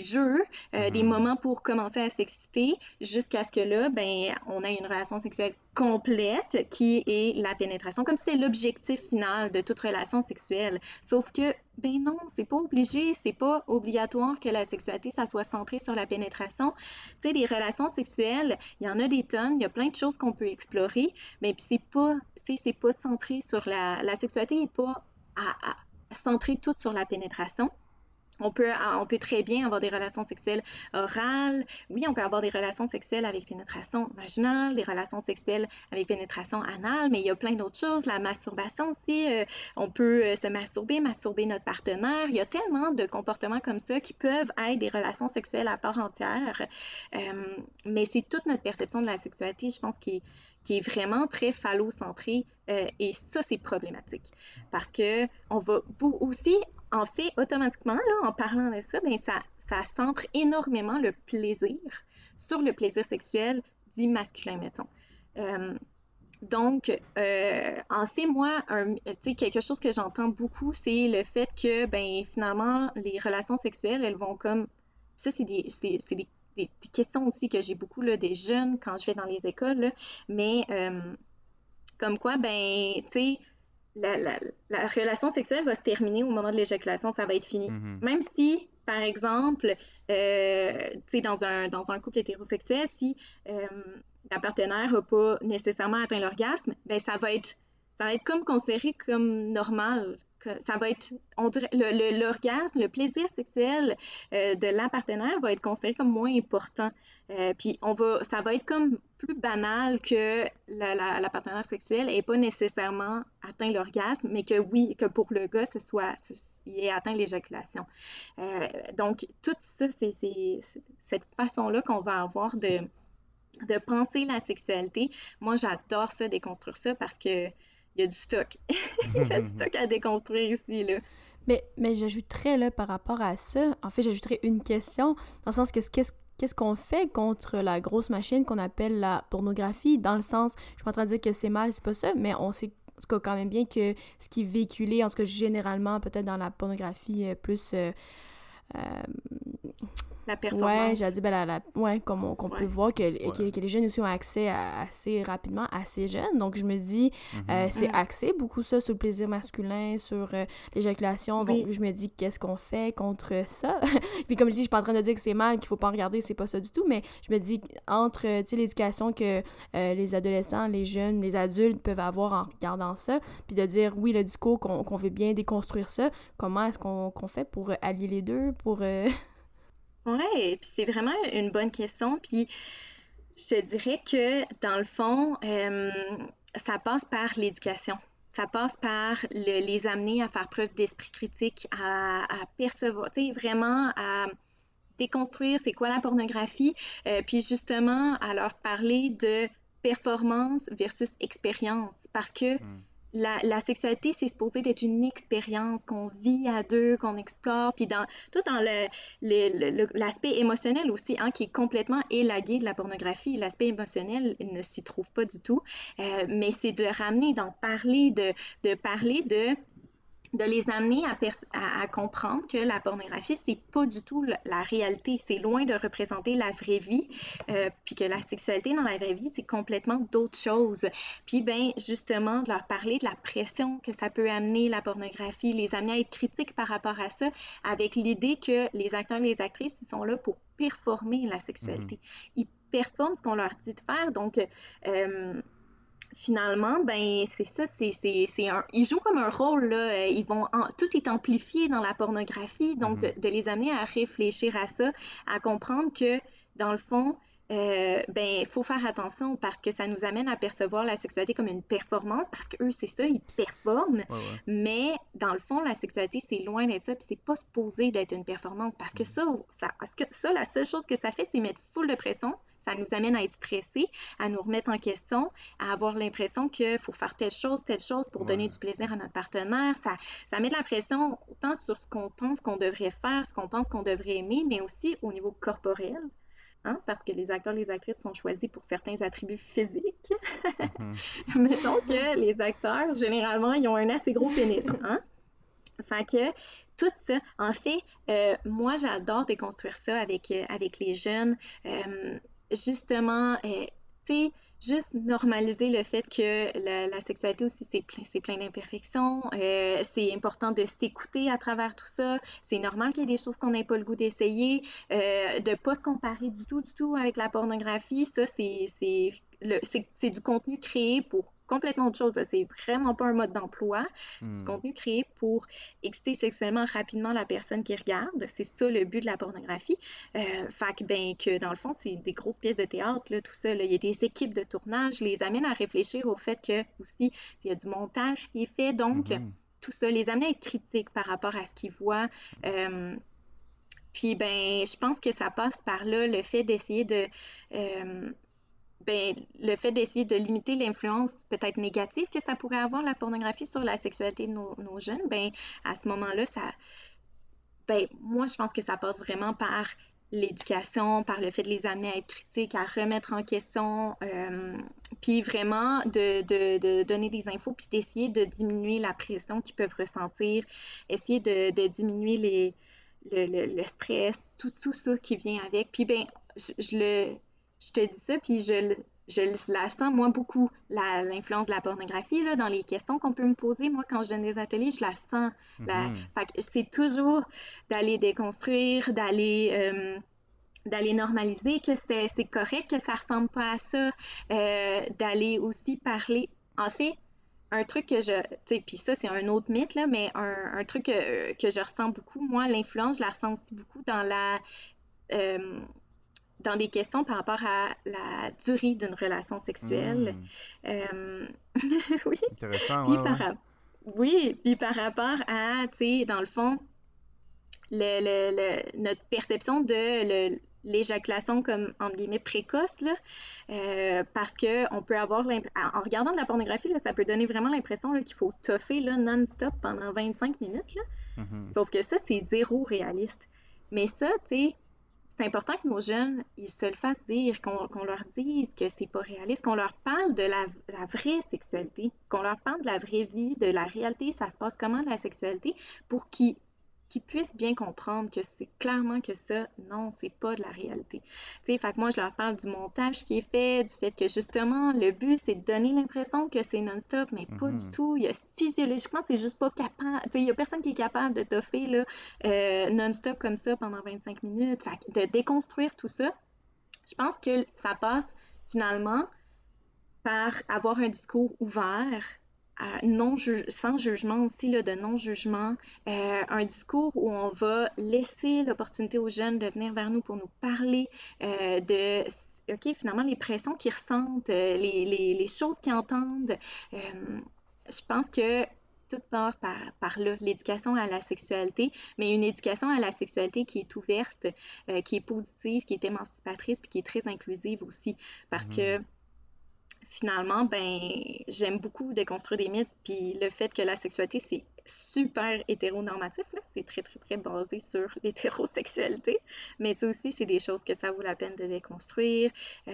jeux, des moments pour commencer à s'exciter jusqu'à ce que là, ben, on ait une relation sexuelle complète qui est la pénétration, comme si c'était l'objectif final de toute relation sexuelle. Sauf que, ben non, c'est pas obligé, c'est pas obligatoire que la sexualité, ça soit centré sur la pénétration. Tu sais, des relations sexuelles, il y en a des tonnes, il y a plein de choses qu'on peut explorer, mais puis c'est pas centré sur la sexualité, n'est pas à centrer tout sur la pénétration. On peut très bien avoir des relations sexuelles orales. Oui, on peut avoir des relations sexuelles avec pénétration vaginale, des relations sexuelles avec pénétration anale, mais il y a plein d'autres choses. La masturbation aussi, on peut se masturber notre partenaire. Il y a tellement de comportements comme ça qui peuvent être des relations sexuelles à part entière. Mais c'est toute notre perception de la sexualité, je pense, qui est vraiment très phallocentrée. Et ça, c'est problématique. Parce que on va aussi... En fait, automatiquement, là, en parlant de ça, bien, ça centre énormément le plaisir sur le plaisir sexuel dit masculin, mettons. En fait, moi, quelque chose que j'entends beaucoup, c'est le fait que, ben, finalement, les relations sexuelles, elles vont comme... Ça, c'est des questions aussi que j'ai beaucoup là, des jeunes quand je vais dans les écoles, là, mais comme quoi, ben, tu sais... La relation sexuelle va se terminer au moment de l'éjaculation, ça va être fini. Mm-hmm. Même si, par exemple, tu sais, dans un couple hétérosexuel, si la partenaire n'a pas nécessairement atteint l'orgasme, ben ça va être comme considéré comme normal. Ça va être, on dirait, l'orgasme, le plaisir sexuel de la partenaire va être considéré comme moins important. Puis ça va être comme plus banal que la partenaire sexuelle n'ait pas nécessairement atteint l'orgasme, mais que oui, que pour le gars, il ait atteint l'éjaculation. Donc, tout ça, c'est cette façon-là qu'on va avoir de penser la sexualité. Moi, j'adore ça, déconstruire ça, parce que il y a du stock. Il y a du stock à déconstruire ici, là. Mais j'ajouterais, là, par rapport à ça, en fait, j'ajouterais une question, dans le sens que qu'est-ce qu'on fait contre la grosse machine qu'on appelle la pornographie, dans le sens, je suis pas en train de dire que c'est mal, c'est pas ça, mais on sait quand même bien que ce qui est véhiculé, en tout cas, généralement, peut-être dans la pornographie plus... la performance. Ouais, j'allais dire, ben, ouais, comme qu'on peut voir que les jeunes aussi ont accès assez rapidement, assez jeunes. Donc, je me dis, c'est axé beaucoup ça sur le plaisir masculin, sur l'éjaculation. Oui. Donc, je me dis, qu'est-ce qu'on fait contre ça? Puis, comme je dis, je suis pas en train de dire que c'est mal, qu'il faut pas en regarder, c'est pas ça du tout. Mais je me dis, entre, tu sais, l'éducation que les adolescents, les jeunes, les adultes peuvent avoir en regardant ça, puis de dire, oui, le discours qu'on veut bien déconstruire ça, comment est-ce qu'on fait pour allier les deux, pour... Oui, puis c'est vraiment une bonne question. Puis je te dirais que, dans le fond, ça passe par l'éducation. Ça passe par les amener à faire preuve d'esprit critique, à percevoir, tu sais, vraiment à déconstruire c'est quoi la pornographie, puis justement à leur parler de performance versus expérience. Parce que la sexualité, c'est supposé d'être une expérience qu'on vit à deux, qu'on explore, puis dans l'aspect émotionnel aussi, hein, qui est complètement élagué de la pornographie. L'aspect émotionnel ne s'y trouve pas du tout, mais c'est de le ramener, d'en parler, de les amener à comprendre que la pornographie, c'est pas du tout la réalité. C'est loin de représenter la vraie vie, puis que la sexualité dans la vraie vie, c'est complètement d'autres choses. Puis, ben justement, de leur parler de la pression que ça peut amener, la pornographie, les amener à être critiques par rapport à ça, avec l'idée que les acteurs et les actrices, ils sont là pour performer la sexualité. Mmh. Ils performent ce qu'on leur dit de faire, donc... Finalement, ben c'est ça, ils jouent comme un rôle, là. Ils vont tout est amplifié dans la pornographie, donc de les amener à réfléchir à ça, à comprendre que, dans le fond, ben faut faire attention parce que ça nous amène à percevoir la sexualité comme une performance, parce qu'eux, c'est ça, ils performent, mais dans le fond, la sexualité, c'est loin d'être ça, puis c'est pas supposé d'être une performance, parce que la seule chose que ça fait, c'est mettre full de pression Ça nous amène à être stressés, à nous remettre en question, à avoir l'impression qu'il faut faire telle chose pour donner du plaisir à notre partenaire. Ça met de la pression autant sur ce qu'on pense qu'on devrait faire, ce qu'on pense qu'on devrait aimer, mais aussi au niveau corporel. Hein, parce que les acteurs et les actrices sont choisis pour certains attributs physiques. Mettons que les acteurs, généralement, ils ont un assez gros pénis. Hein? Fait que tout ça, en fait, moi, j'adore déconstruire ça avec les jeunes. Justement, tu sais, juste normaliser le fait que la sexualité aussi, c'est plein d'imperfections. C'est important de s'écouter à travers tout ça. C'est normal qu'il y ait des choses qu'on n'ait pas le goût d'essayer. De ne pas se comparer du tout avec la pornographie. Ça, c'est du contenu créé pour complètement autre chose. Là. C'est vraiment pas un mode d'emploi. C'est du contenu créé pour exciter sexuellement rapidement la personne qui regarde. C'est ça le but de la pornographie. Fait que, dans le fond, c'est des grosses pièces de théâtre, là, tout ça. Là. Il y a des équipes de tournage. Je les amène à réfléchir au fait que, aussi, il y a du montage qui est fait. Donc, tout ça, les amène à être critiques par rapport à ce qu'ils voient. Puis, je pense que ça passe par là, le fait d'essayer de... le fait d'essayer de limiter l'influence peut-être négative que ça pourrait avoir la pornographie sur la sexualité de nos jeunes, à ce moment-là, moi, je pense que ça passe vraiment par l'éducation, par le fait de les amener à être critiques, à remettre en question, puis vraiment de donner des infos, puis d'essayer de diminuer la pression qu'ils peuvent ressentir, essayer de diminuer le stress, tout ça qui vient avec. Puis, je te dis ça, puis je la sens, moi, beaucoup, l'influence de la pornographie, là, dans les questions qu'on peut me poser. Moi, quand je donne des ateliers, je la sens. Fait que c'est toujours d'aller déconstruire, d'aller normaliser que c'est correct, que ça ressemble pas à ça, d'aller aussi parler. En fait, un truc que je... Tu sais, puis ça, c'est un autre mythe, là, mais un truc que je ressens beaucoup, moi, l'influence, je la ressens aussi beaucoup dans la... dans des questions par rapport à la durée d'une relation sexuelle. Oui. Intéressant, puis oui, puis par rapport à, tu sais, dans le fond, notre perception de l'éjaculation comme, entre guillemets, précoce, là, parce qu'on peut avoir... En regardant de la pornographie, là, ça peut donner vraiment l'impression là, qu'il faut toffer là, non-stop pendant 25 minutes. Là. Sauf que ça, c'est zéro réaliste. Mais ça, tu sais... C'est important que nos jeunes, ils se le fassent dire, qu'on leur dise que c'est pas réaliste, qu'on leur parle de la vraie sexualité, qu'on leur parle de la vraie vie, de la réalité, ça se passe comment la sexualité, pour qu'ils puissent bien comprendre que c'est clairement que ça, non, c'est pas de la réalité. Tu sais, fait que moi, je leur parle du montage qui est fait, du fait que justement, le but, c'est de donner l'impression que c'est non-stop, mais pas du tout. Physiologiquement, c'est juste pas capable. Tu sais, il y a personne qui est capable de toffer là, non-stop comme ça pendant 25 minutes. Fait que de déconstruire tout ça, je pense que ça passe finalement par avoir un discours ouvert, sans jugement aussi, là, de non-jugement, un discours où on va laisser l'opportunité aux jeunes de venir vers nous pour nous parler de, OK, finalement, les pressions qu'ils ressentent, les choses qu'ils entendent. Je pense que tout part par là, l'éducation à la sexualité, mais une éducation à la sexualité qui est ouverte, qui est positive, qui est émancipatrice, puis qui est très inclusive aussi, parce que finalement, j'aime beaucoup déconstruire des mythes, puis le fait que la sexualité, c'est super hétéronormatif, là, c'est très, très, très basé sur l'hétérosexualité, mais ça aussi, c'est des choses que ça vaut la peine de déconstruire. Tu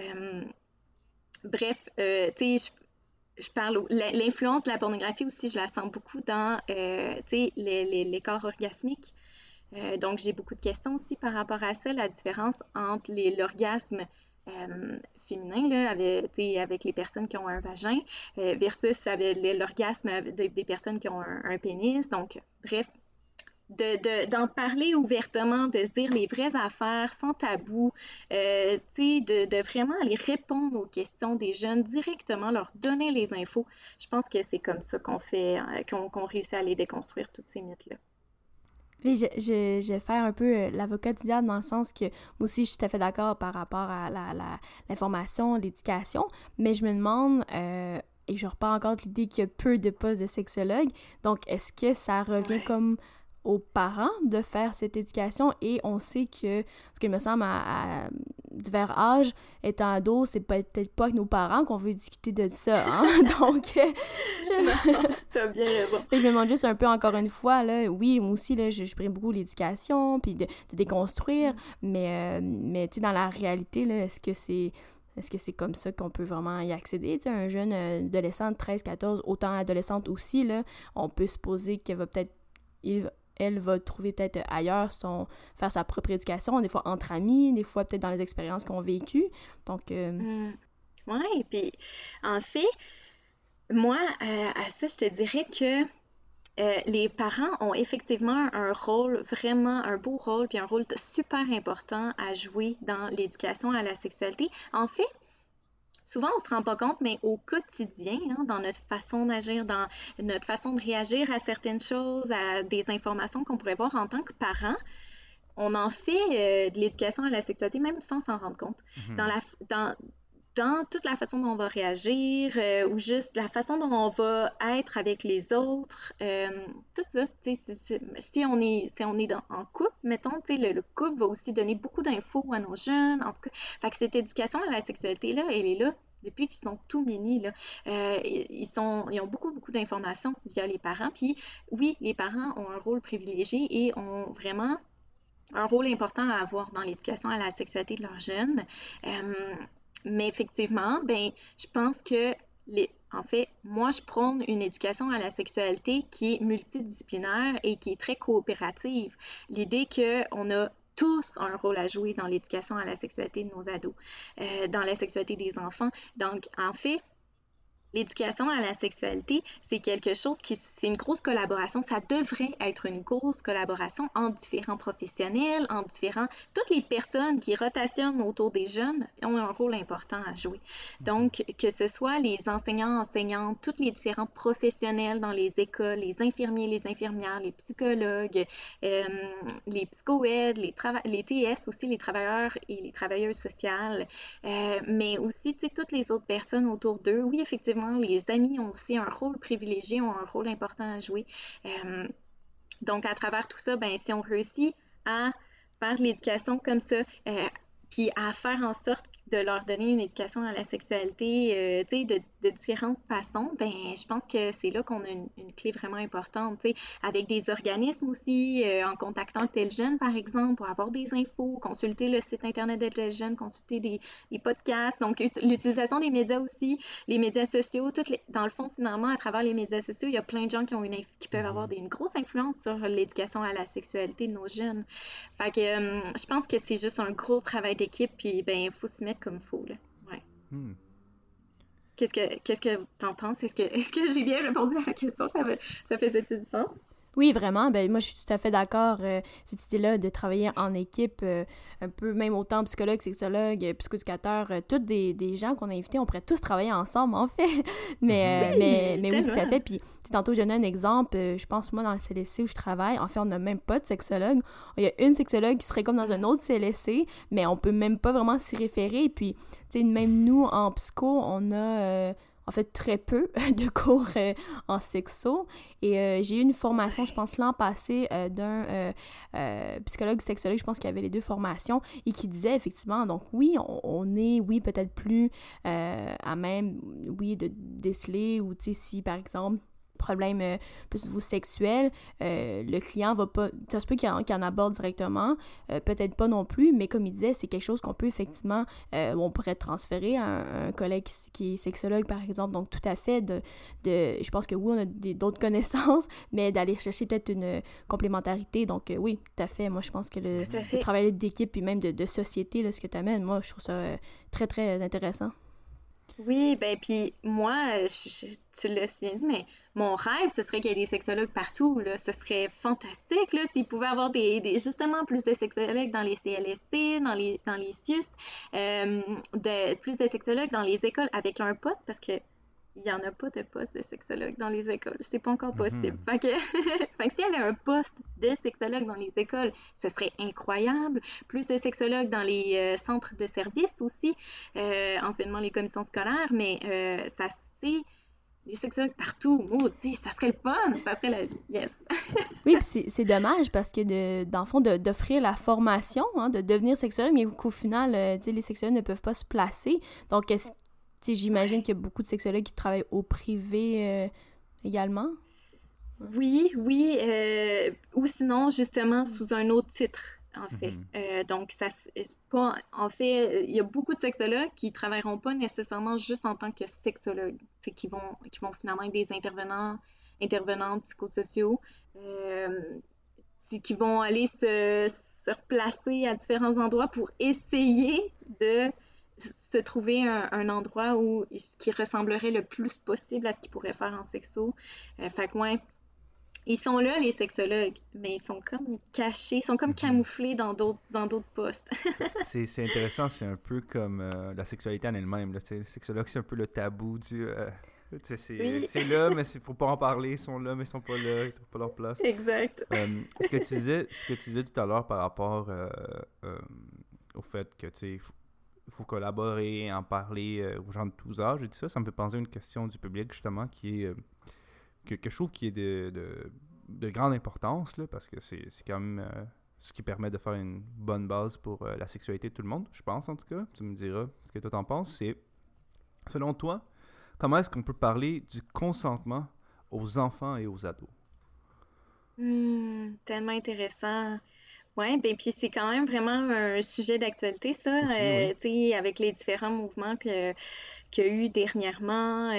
sais, je parle... L'influence de la pornographie aussi, je la sens beaucoup dans, tu sais, les corps orgasmiques. Donc, j'ai beaucoup de questions aussi par rapport à ça, la différence entre l'orgasme féminin, là, avec les personnes qui ont un vagin, versus avec l'orgasme des personnes qui ont un pénis. Donc, bref, d'en parler ouvertement, de se dire les vraies affaires, sans tabou, de vraiment aller répondre aux questions des jeunes directement, leur donner les infos. Je pense que c'est comme ça qu'on fait, qu'on réussit à aller déconstruire toutes ces mythes-là. Mais je vais faire un peu l'avocat du diable dans le sens que moi aussi je suis tout à fait d'accord par rapport à l'information, l'éducation, mais je me demande, et je repars encore de l'idée qu'il y a peu de postes de sexologues, donc est-ce que ça revient comme aux parents de faire cette éducation? Et on sait que, ce qui me semble divers âges, étant ado, c'est peut-être pas avec nos parents qu'on veut discuter de ça, hein? Donc, t'as bien raison. Je me demande juste un peu, encore une fois, là, oui, moi aussi, là, je prends beaucoup l'éducation, puis de déconstruire, mais tu sais, dans la réalité, là, est-ce que c'est comme ça qu'on peut vraiment y accéder? Tu sais, un jeune adolescent de 13-14, autant adolescente aussi, là, on peut se poser qu'elle va peut-être... Elle va trouver peut-être ailleurs faire sa propre éducation, des fois entre amis, des fois peut-être dans les expériences qu'on a vécues. Donc... Ouais, puis en fait, moi, à ça, je te dirais que les parents ont effectivement un rôle, vraiment un beau rôle, puis un rôle super important à jouer dans l'éducation à la sexualité. En fait, souvent, on ne se rend pas compte, mais au quotidien, hein, dans notre façon d'agir, dans notre façon de réagir à certaines choses, à des informations qu'on pourrait voir en tant que parents, on en fait de l'éducation à la sexualité, même sans s'en rendre compte. Mm-hmm. Dans toute la façon dont on va réagir, ou juste la façon dont on va être avec les autres, tout ça. Si on est en couple, mettons, le couple va aussi donner beaucoup d'infos à nos jeunes, en tout cas. Fait que cette éducation à la sexualité-là, elle est là depuis qu'ils sont tout minis, là. Ils ont beaucoup, beaucoup d'informations via les parents. Puis oui, les parents ont un rôle privilégié et ont vraiment un rôle important à avoir dans l'éducation à la sexualité de leurs jeunes. Mais effectivement, ben, je pense que, moi, je prône une éducation à la sexualité qui est multidisciplinaire et qui est très coopérative. L'idée qu'on a tous un rôle à jouer dans l'éducation à la sexualité de nos ados, dans la sexualité des enfants. Donc, en fait, l'éducation à la sexualité, c'est quelque chose c'est une grosse collaboration. Ça devrait être une grosse collaboration entre différents professionnels, toutes les personnes qui rotationnent autour des jeunes ont un rôle important à jouer. Donc, que ce soit les enseignants, enseignantes, tous les différents professionnels dans les écoles, les infirmiers, les infirmières, les psychologues, les psycho-aides, les TS aussi, les travailleurs et les travailleuses sociales, mais aussi, tu sais, toutes les autres personnes autour d'eux. Oui, effectivement, les amis ont aussi un rôle privilégié, ont un rôle important à jouer. Donc, à travers tout ça, ben, si on réussit à faire de l'éducation comme ça, puis à faire en sorte de leur donner une éducation à la sexualité, tu sais, de différentes façons, ben, je pense que c'est là qu'on a une clé vraiment importante, tu sais, avec des organismes aussi, en contactant tel jeune, par exemple, pour avoir des infos, consulter le site Internet de tel jeune, consulter des podcasts, donc l'utilisation des médias aussi, les médias sociaux, dans le fond, finalement, à travers les médias sociaux, il y a plein de gens qui peuvent avoir une grosse influence sur l'éducation à la sexualité de nos jeunes. Fait que je pense que c'est juste un gros travail d'équipe, puis, ben, il faut se mettre comme fou, là. Ouais. Qu'est-ce que t'en penses? Est-ce que j'ai bien répondu à la question? Ça faisait-tu du sens? Oui, vraiment. Ben, moi, je suis tout à fait d'accord. Cette idée-là de travailler en équipe, un peu même autant psychologue, sexologue, psychoéducateur, tous des gens qu'on a invités, on pourrait tous travailler ensemble, en fait. Mais oui, tout à fait. Puis tantôt, je donnais un exemple. Je pense, moi, dans le CLSC où je travaille, en fait, on n'a même pas de sexologue. Il y a une sexologue qui serait comme dans un autre CLSC, mais on peut même pas vraiment s'y référer. Puis, tu sais, même nous, en psycho, on a... en fait, très peu de cours en sexo. Et j'ai eu une formation, je pense, l'an passé d'un psychologue, sexologue, je pense qu'il y avait les deux formations, et qui disait effectivement, donc oui, on est, oui, peut-être plus à même, oui, de déceler, ou tu sais, si, par exemple, problème plus vous sexuel, le client va pas, ça se peut qu'il en aborde directement, peut-être pas non plus, mais comme il disait, c'est quelque chose qu'on peut effectivement, on pourrait transférer à un collègue qui est sexologue, par exemple. Donc tout à fait, je pense que oui, on a d'autres connaissances, mais d'aller chercher peut-être une complémentarité. Donc oui, tout à fait, moi je pense que le travail d'équipe, puis même de société, là, ce que tu amènes, moi je trouve ça très très intéressant. Oui, ben puis moi, tu l'as si bien dit, mais mon rêve, ce serait qu'il y ait des sexologues partout, là. Ce serait fantastique, là, s'ils pouvaient avoir justement plus de sexologues dans les CLSC, dans les CIUSS, plus de sexologues dans les écoles avec un poste, parce que il n'y en a pas de poste de sexologue dans les écoles. C'est pas encore possible. Fait que, s'il y avait un poste de sexologue dans les écoles, ce serait incroyable. Plus de sexologues dans les centres de services aussi, anciennement les commissions scolaires, mais ça, c'est... des sexologues partout, maudit, ça serait le fun, ça serait la vie, yes! Oui, puis c'est dommage parce que, dans le fond, d'offrir la formation, hein, de devenir sexologue, mais qu'au final, les sexologues ne peuvent pas se placer. Donc, j'imagine qu'il y a beaucoup de sexologues qui travaillent au privé également? Oui, ou sinon, justement, sous un autre titre, en fait. Donc, ça, c'est pas... En fait, il y a beaucoup de sexologues qui ne travailleront pas nécessairement juste en tant que sexologues, qui vont finalement être des intervenants psychosociaux, qui vont aller se replacer à différents endroits pour essayer de se trouver un endroit où ce qui ressemblerait le plus possible à ce qu'ils pourraient faire en sexo. Fait que, ouais, ils sont là, les sexologues, mais ils sont comme cachés, ils sont comme camouflés dans d'autres postes. C'est intéressant, c'est un peu comme la sexualité en elle-même. Là, le sexologue, c'est un peu le tabou du... c'est là, mais il ne faut pas en parler, ils sont là, mais ils ne sont pas là, ils ne trouvent pas leur place. Exact. Ce que tu disais tout à l'heure par rapport au fait que, tu sais, il faut collaborer, en parler aux gens de tous âges et tout ça. Ça me fait penser à une question du public, justement, qui est que je trouve qui est de grande importance, là, parce que c'est quand même ce qui permet de faire une bonne base pour la sexualité de tout le monde, je pense, en tout cas. Tu me diras ce que toi t'en penses. C'est, selon toi, comment est-ce qu'on peut parler du consentement aux enfants et aux ados? Tellement intéressant. Oui, bien, puis c'est quand même vraiment un sujet d'actualité, ça, tu sais, avec les différents mouvements qu'il y a eu dernièrement.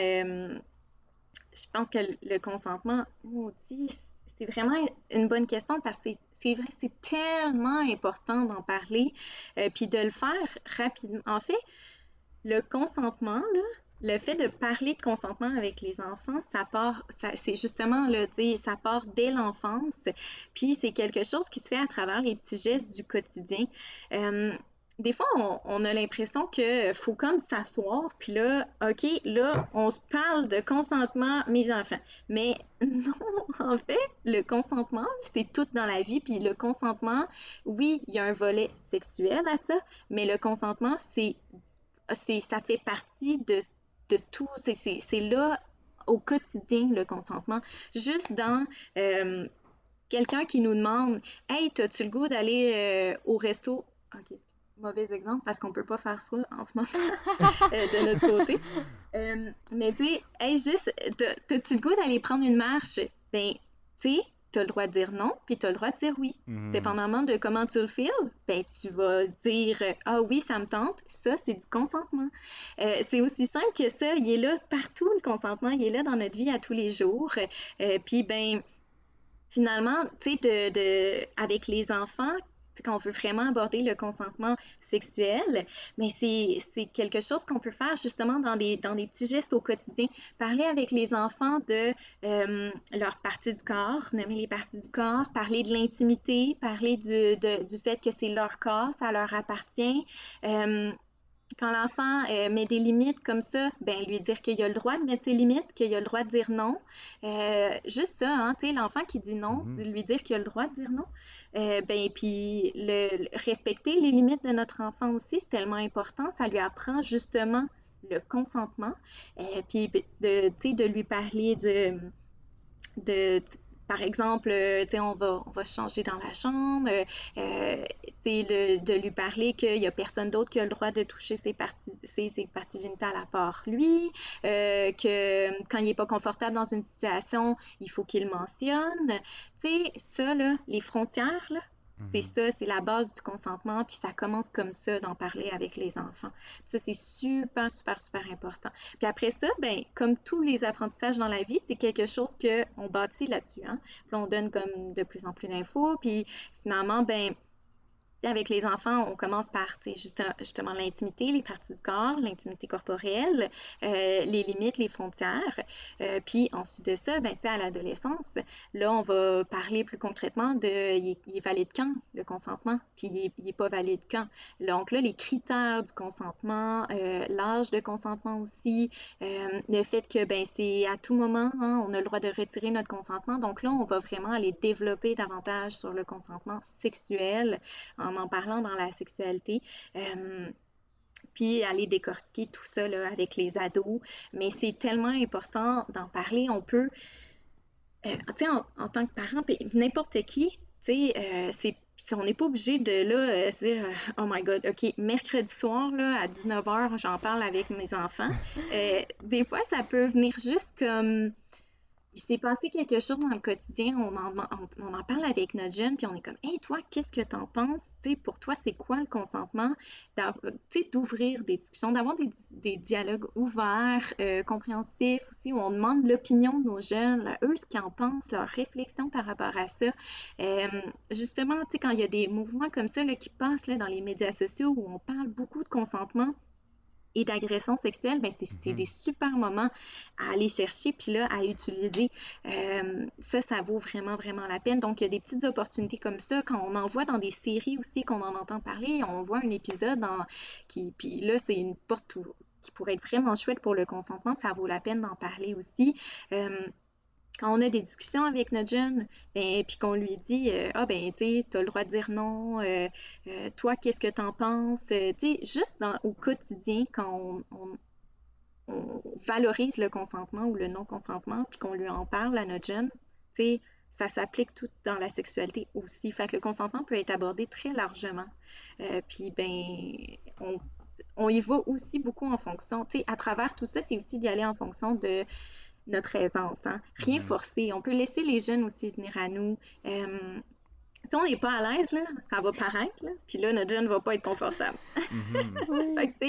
Je pense que le consentement, c'est vraiment une bonne question parce que c'est vrai, c'est tellement important d'en parler, puis de le faire rapidement. En fait, le consentement, là, le fait de parler de consentement avec les enfants, c'est justement, là, ça part dès l'enfance, puis c'est quelque chose qui se fait à travers les petits gestes du quotidien. Des fois, on a l'impression qu'il faut comme s'asseoir, puis là, OK, là, on se parle de consentement, mes enfants. Mais non, en fait, le consentement, c'est tout dans la vie, puis le consentement, oui, il y a un volet sexuel à ça, mais le consentement, ça fait partie de tout, c'est là au quotidien le consentement, juste dans quelqu'un qui nous demande « Hey, t'as-tu le goût d'aller au resto? » Ok, mauvais exemple parce qu'on peut pas faire ça en ce moment de notre côté. Mais tu sais, « Hey, juste, t'as-tu le goût d'aller prendre une marche? » Ben, tu sais, t'as le droit de dire non, puis t'as le droit de dire oui. Dépendamment de comment tu le files, ben tu vas dire « Ah oui, ça me tente », ça, c'est du consentement. C'est aussi simple que ça, il est là partout, le consentement, il est là dans notre vie à tous les jours. Puis, ben, finalement, tu sais, avec les enfants, quand on veut vraiment aborder le consentement sexuel, mais c'est quelque chose qu'on peut faire justement dans des petits gestes au quotidien. Parler avec les enfants de leur partie du corps, nommer les parties du corps, parler de l'intimité, parler du fait que c'est leur corps, ça leur appartient. Quand l'enfant met des limites comme ça, ben lui dire qu'il a le droit de mettre ses limites, qu'il a le droit de dire non. Juste ça, hein, tu sais, l'enfant qui dit non, lui dire qu'il a le droit de dire non. Ben puis respecter les limites de notre enfant aussi, c'est tellement important. Ça lui apprend justement le consentement. Puis de lui parler de par exemple, on va se changer dans la chambre, de lui parler qu'il n'y a personne d'autre qui a le droit de toucher ses parties génitales à part lui, que quand il n'est pas confortable dans une situation, il faut qu'il mentionne. Tu sais, ça, là, les frontières, là, c'est ça, c'est la base du consentement, puis ça commence comme ça, d'en parler avec les enfants. Puis ça, c'est super, super, super important. Puis après ça, ben comme tous les apprentissages dans la vie, c'est quelque chose qu'on bâtit là-dessus, hein. Puis on donne comme de plus en plus d'infos, puis finalement, ben avec les enfants, on commence par justement l'intimité, les parties du corps, l'intimité corporelle, les limites, les frontières. Puis ensuite de ça, ben, à l'adolescence, là, on va parler plus concrètement de il est valide quand, le consentement, puis il est pas valide quand. Donc là, les critères du consentement, l'âge de consentement aussi, le fait que ben c'est à tout moment, hein, on a le droit de retirer notre consentement. Donc là, on va vraiment aller développer davantage sur le consentement sexuel en parlant dans la sexualité. puis aller décortiquer tout ça là, avec les ados. Mais c'est tellement important d'en parler. On peut, en tant que parent, n'importe qui, on n'est pas obligé de là, se dire « Oh my God, OK, mercredi soir là, à 19h, j'en parle avec mes enfants. » Des fois, ça peut venir juste comme... Il s'est passé quelque chose dans le quotidien, on en parle avec notre jeune, puis on est comme « Hey, toi, qu'est-ce que t'en penses? » Pour toi, c'est quoi le consentement? D'ouvrir des discussions, d'avoir des dialogues ouverts, compréhensifs aussi, où on demande l'opinion de nos jeunes, là, eux, ce qu'ils en pensent, leurs réflexions par rapport à ça. Justement, quand il y a des mouvements comme ça là, qui passent là, dans les médias sociaux, où on parle beaucoup de consentement, et d'agression sexuelle, ben c'est des super moments à aller chercher, puis là, à utiliser. Ça vaut vraiment, vraiment la peine. Donc, il y a des petites opportunités comme ça. Quand on en voit dans des séries aussi, qu'on en entend parler, on voit un épisode puis là, c'est une porte qui pourrait être vraiment chouette pour le consentement. Ça vaut la peine d'en parler aussi. Quand on a des discussions avec notre jeune, puis qu'on lui dit t'as le droit de dire non, toi, qu'est-ce que t'en penses? Juste au quotidien, quand on valorise le consentement ou le non-consentement, puis qu'on lui en parle à notre jeune, ça s'applique tout dans la sexualité aussi. Fait que le consentement peut être abordé très largement. On y va aussi beaucoup en fonction, à travers tout ça, c'est aussi d'y aller en fonction de notre aisance, hein? Rien forcer. On peut laisser les jeunes aussi venir à nous. Si on n'est pas à l'aise, là, ça va paraître, là. Puis là, notre jeune ne va pas être confortable. Fait que,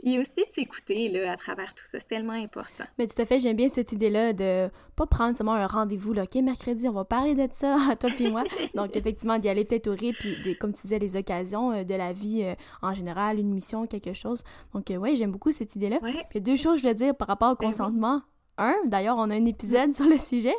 il y a aussi de s'écouter là, à travers tout ça. C'est tellement important. Mais tout à fait, j'aime bien cette idée-là de pas prendre seulement un rendez-vous. Là, OK, mercredi, on va parler de ça, toi puis moi. Donc, effectivement, d'y aller peut-être au rythme, puis comme tu disais, les occasions de la vie en général, une mission, quelque chose. Donc, oui, j'aime beaucoup cette idée-là. Ouais. Puis deux choses, je veux dire, par rapport au consentement. Oui. D'ailleurs, on a un épisode sur le sujet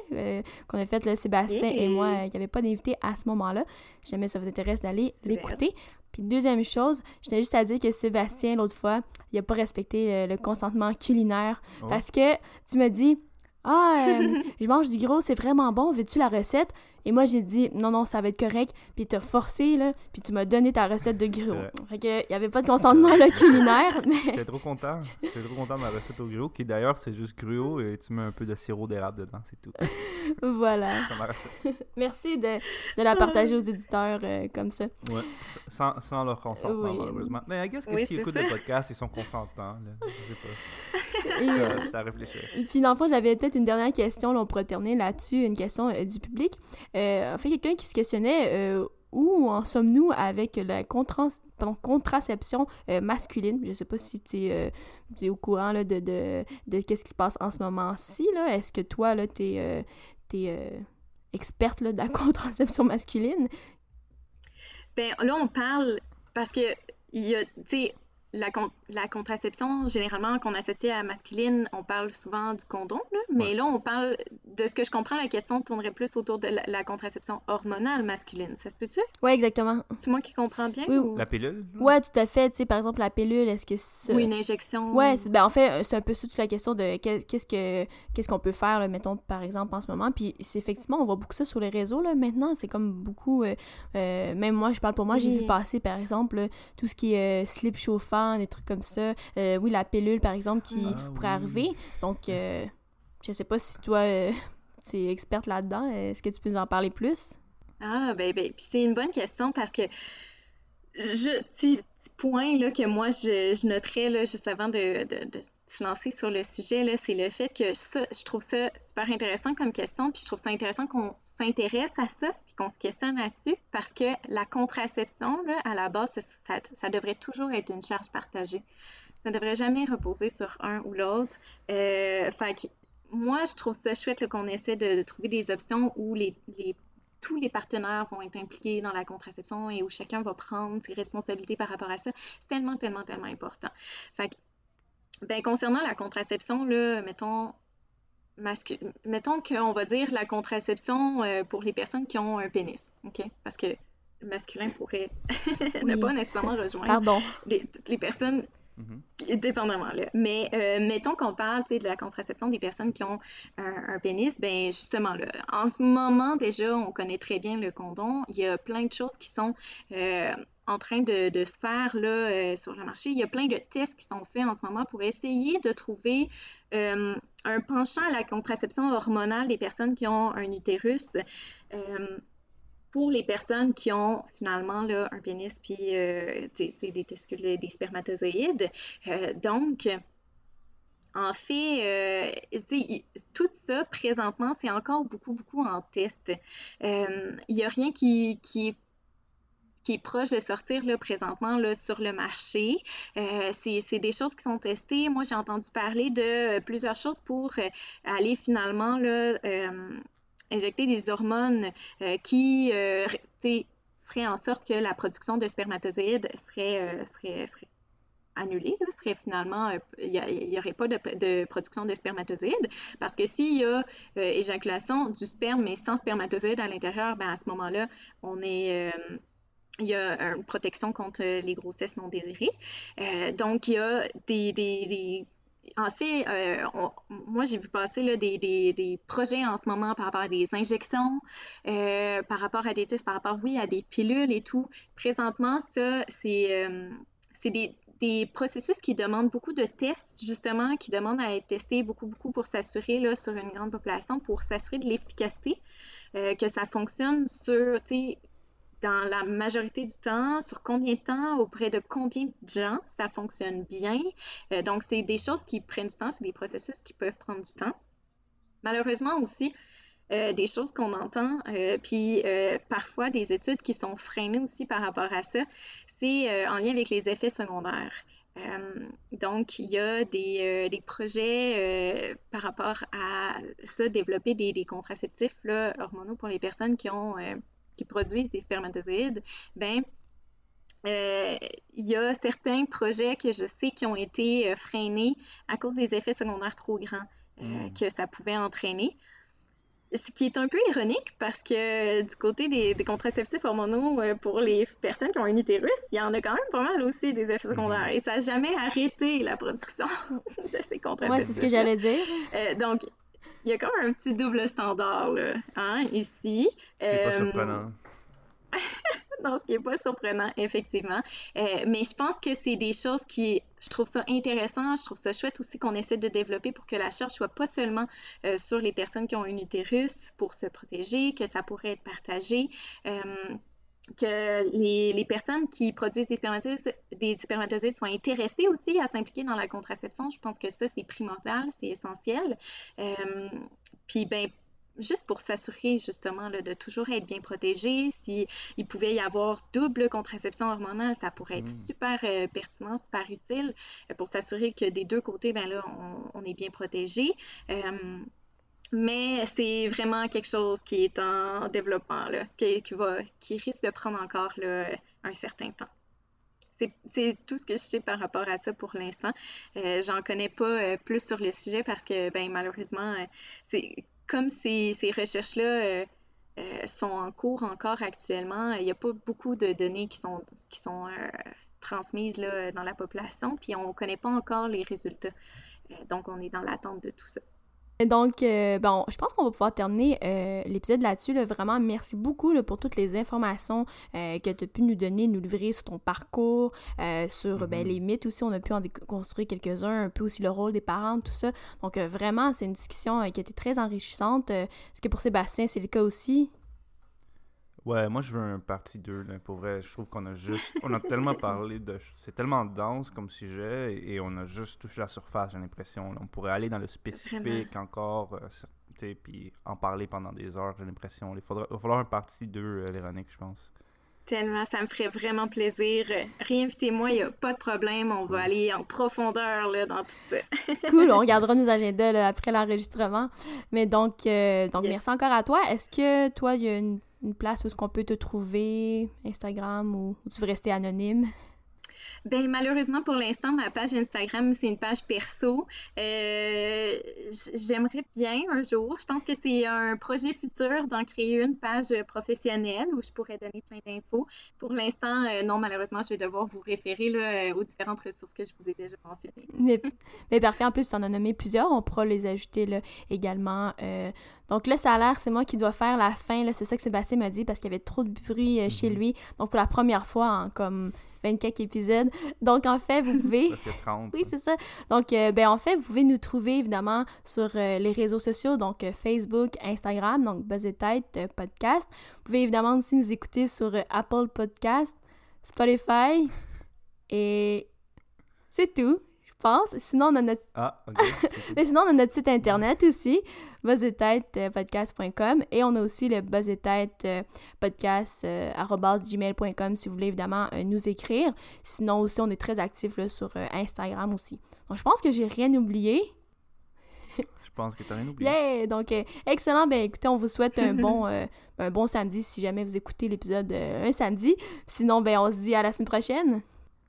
qu'on a fait, là, Sébastien et moi, qui n'avaient pas d'invité à ce moment-là. Si jamais ça vous intéresse d'aller l'écouter. Puis deuxième chose, je tenais juste à dire que Sébastien, l'autre fois, il n'a pas respecté le consentement culinaire parce que tu m'as dit « Ah, je mange du gros, c'est vraiment bon, veux-tu la recette? » Et moi, j'ai dit « Non, ça va être correct. » Puis t'as forcé, là, puis tu m'as donné ta recette de gros. Fait qu'il n'y avait pas de consentement là, culinaire, mais... J'étais trop content de ma recette au gruau, qui d'ailleurs, c'est juste gruau et tu mets un peu de sirop d'érable dedans, c'est tout. Voilà. C'est ma recette. Merci de la partager aux éditeurs comme ça. Oui, sans leur consentement, malheureusement. Mais je pense que s'ils écoutent le podcast, ils sont consentants. Là. Je sais pas. C'est à réfléchir. Puis dans le fond, j'avais peut-être une dernière question, là, on pourrait terminer là-dessus, une question du public. Quelqu'un qui se questionnait où en sommes-nous avec la contraception masculine. Je ne sais pas si tu es au courant là, de qu'est-ce qui se passe en ce moment-ci. Là. Est-ce que toi, tu es experte là, de la contraception masculine? Bien, là, on parle parce que il y a, la contraception, généralement, qu'on associe à masculine, on parle souvent du condom, là, mais là, on parle, de ce que je comprends, la question tournerait plus autour de la contraception hormonale masculine. Ça se peut-tu? Oui, exactement. C'est moi qui comprends bien? Oui. Ou... La pilule? Oui, tout à fait. Tu sais, par exemple, la pilule, est-ce que c'est... Ou une injection? Oui, en fait, c'est un peu ça toute la question de qu'est-ce qu'on peut faire, là, mettons, par exemple, en ce moment. Puis, c'est effectivement, on voit beaucoup ça sur les réseaux, là, maintenant. C'est comme beaucoup... même moi, je parle pour moi, j'ai vu passer, par exemple, là, tout ce qui est slip chauffant, des trucs comme ça. La pellule, par exemple, qui pourrait arriver. Donc, je sais pas si toi, tu es experte là-dedans. Est-ce que tu peux nous en parler plus? Ah, puis c'est une bonne question parce que petit point là, que moi, je noterais là, juste avant de se lancer sur le sujet, là, c'est le fait que ça, je trouve ça super intéressant comme question, puis je trouve ça intéressant qu'on s'intéresse à ça, puis qu'on se questionne là-dessus, parce que la contraception, là, à la base, ça devrait toujours être une charge partagée. Ça ne devrait jamais reposer sur un ou l'autre. Fait que moi, je trouve ça chouette là, qu'on essaie de trouver des options où tous les partenaires vont être impliqués dans la contraception et où chacun va prendre ses responsabilités par rapport à ça. C'est tellement, tellement, tellement important. Fait que concernant la contraception, là, mettons qu'on va dire la contraception pour les personnes qui ont un pénis, OK? Parce que le masculin pourrait ne pas nécessairement rejoindre toutes les personnes, dépendamment. Là. Mais mettons qu'on parle de la contraception des personnes qui ont un pénis, bien justement, là, en ce moment, déjà, on connaît très bien le condom. Il y a plein de choses qui sont en train de se faire là, sur le marché. Il y a plein de tests qui sont faits en ce moment pour essayer de trouver un penchant à la contraception hormonale des personnes qui ont un utérus pour les personnes qui ont finalement là, un pénis puis des testicules, des spermatozoïdes. Donc, en fait, tout ça, présentement, c'est encore beaucoup en test. Il n'y a rien qui est proche de sortir là, présentement là, sur le marché. C'est des choses qui sont testées. Moi, j'ai entendu parler de plusieurs choses pour aller finalement là, injecter des hormones qui feraient en sorte que la production de spermatozoïdes serait annulée. Là, serait finalement, il n'y aurait pas de production de spermatozoïdes parce que s'il y a éjaculation du sperme mais sans spermatozoïdes à l'intérieur, ben à ce moment-là, il y a une protection contre les grossesses non désirées. Donc, il y a des en fait, moi, j'ai vu passer là, des projets en ce moment par rapport à des injections, par rapport à des tests, par rapport, à des pilules et tout. Présentement, ça, c'est des processus qui demandent beaucoup de tests, justement, qui demandent à être testés beaucoup pour s'assurer là, sur une grande population, pour s'assurer de l'efficacité, que ça fonctionne sur, dans la majorité du temps, sur combien de temps, auprès de combien de gens ça fonctionne bien. Donc, c'est des choses qui prennent du temps, c'est des processus qui peuvent prendre du temps. Malheureusement aussi, des choses qu'on entend, puis parfois des études qui sont freinées aussi par rapport à ça, c'est en lien avec les effets secondaires. Donc, il y a des projets par rapport à ça, développer des contraceptifs là, hormonaux pour les personnes qui produisent des spermatozoïdes, il y a certains projets que je sais qui ont été freinés à cause des effets secondaires trop grands que ça pouvait entraîner. Ce qui est un peu ironique parce que du côté des contraceptifs hormonaux pour les personnes qui ont un utérus, il y en a quand même pas mal aussi des effets secondaires. Et ça n'a jamais arrêté la production de ces contraceptifs. Oui, c'est ce que j'allais dire. Donc, il y a comme un petit double standard, là, hein, ici. C'est pas surprenant. Non, ce qui n'est pas surprenant, effectivement. Mais je pense que c'est des choses je trouve ça intéressant, je trouve ça chouette aussi qu'on essaie de développer pour que la recherche soit pas seulement sur les personnes qui ont un utérus pour se protéger, que ça pourrait être partagé, que les personnes qui produisent des spermatozoïdes soient intéressées aussi à s'impliquer dans la contraception. Je pense que ça, c'est primordial, c'est essentiel. Puis, juste pour s'assurer, justement, là, de toujours être bien protégé, s'il pouvait y avoir double contraception hormonale, ça pourrait être super pertinent, super utile pour s'assurer que des deux côtés, là, on est bien protégé. Mais c'est vraiment quelque chose qui est en développement, là, qui risque de prendre encore là, un certain temps. C'est tout ce que je sais par rapport à ça pour l'instant. J'en connais pas plus sur le sujet parce que malheureusement, ces recherches-là sont en cours encore actuellement. Il n'y a pas beaucoup de données qui sont transmises là, dans la population, puis on ne connaît pas encore les résultats. Donc, on est dans l'attente de tout ça. Donc, je pense qu'on va pouvoir terminer l'épisode là-dessus. Là. Vraiment, merci beaucoup là, pour toutes les informations que tu as pu nous donner, nous livrer sur ton parcours, sur les mythes aussi. On a pu en déconstruire quelques-uns, un peu aussi le rôle des parents, tout ça. Donc, vraiment, c'est une discussion qui a été très enrichissante. Est-ce que pour Sébastien, c'est le cas aussi? Ouais, moi, je veux un partie 2. Là, pour vrai, je trouve qu'on a juste... on a tellement parlé de... C'est tellement dense comme sujet et on a juste touché la surface, j'ai l'impression. Là, on pourrait aller dans le spécifique vraiment. Encore, puis en parler pendant des heures, j'ai l'impression. Il va falloir un partie 2, Véronique, je pense. Tellement, ça me ferait vraiment plaisir. Réinvitez-moi, il n'y a pas de problème. On va aller en profondeur là, dans tout ça. Cool, on regardera nos agendas là, après l'enregistrement. Mais donc yes. Merci encore à toi. Est-ce que toi, il y a une place où est-ce qu'on peut te trouver, Instagram, ou tu veux rester anonyme? Malheureusement, pour l'instant, ma page Instagram, c'est une page perso. J'aimerais bien un jour, je pense que c'est un projet futur d'en créer une page professionnelle où je pourrais donner plein d'infos. Pour l'instant, non, malheureusement, je vais devoir vous référer là, aux différentes ressources que je vous ai déjà mentionnées. mais parfait, en plus, tu en as nommé plusieurs, on pourra les ajouter là, également Donc là, ça a l'air, c'est moi qui dois faire la fin, là, c'est ça que Sébastien m'a dit, parce qu'il y avait trop de bruit chez lui. Donc pour la première fois en comme 24 épisodes. Donc en fait, vous pouvez... parce que 30. Oui, c'est ça. Donc en fait, vous pouvez nous trouver évidemment sur les réseaux sociaux, donc Facebook, Instagram, donc Buzz et Tête, podcast. Vous pouvez évidemment aussi nous écouter sur Apple Podcast, Spotify et... c'est tout, je pense. Sinon, on a notre... ah, OK. Mais sinon, on a notre site internet aussi, buzzetêtepodcast.com, et on a aussi le buzzetêtepodcast@gmail.com si vous voulez évidemment nous écrire. Sinon aussi, on est très actifs là, sur Instagram aussi. Donc, je pense que j'ai rien oublié. Je pense que t'as rien oublié. Yeah! Donc, excellent. Ben écoutez, on vous souhaite un bon samedi si jamais vous écoutez l'épisode un samedi. Sinon, ben on se dit à la semaine prochaine.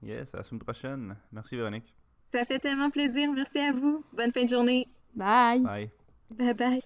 Yes, à la semaine prochaine. Merci Véronique. Ça fait tellement plaisir. Merci à vous. Bonne fin de journée. Bye. Bye. Bye bye.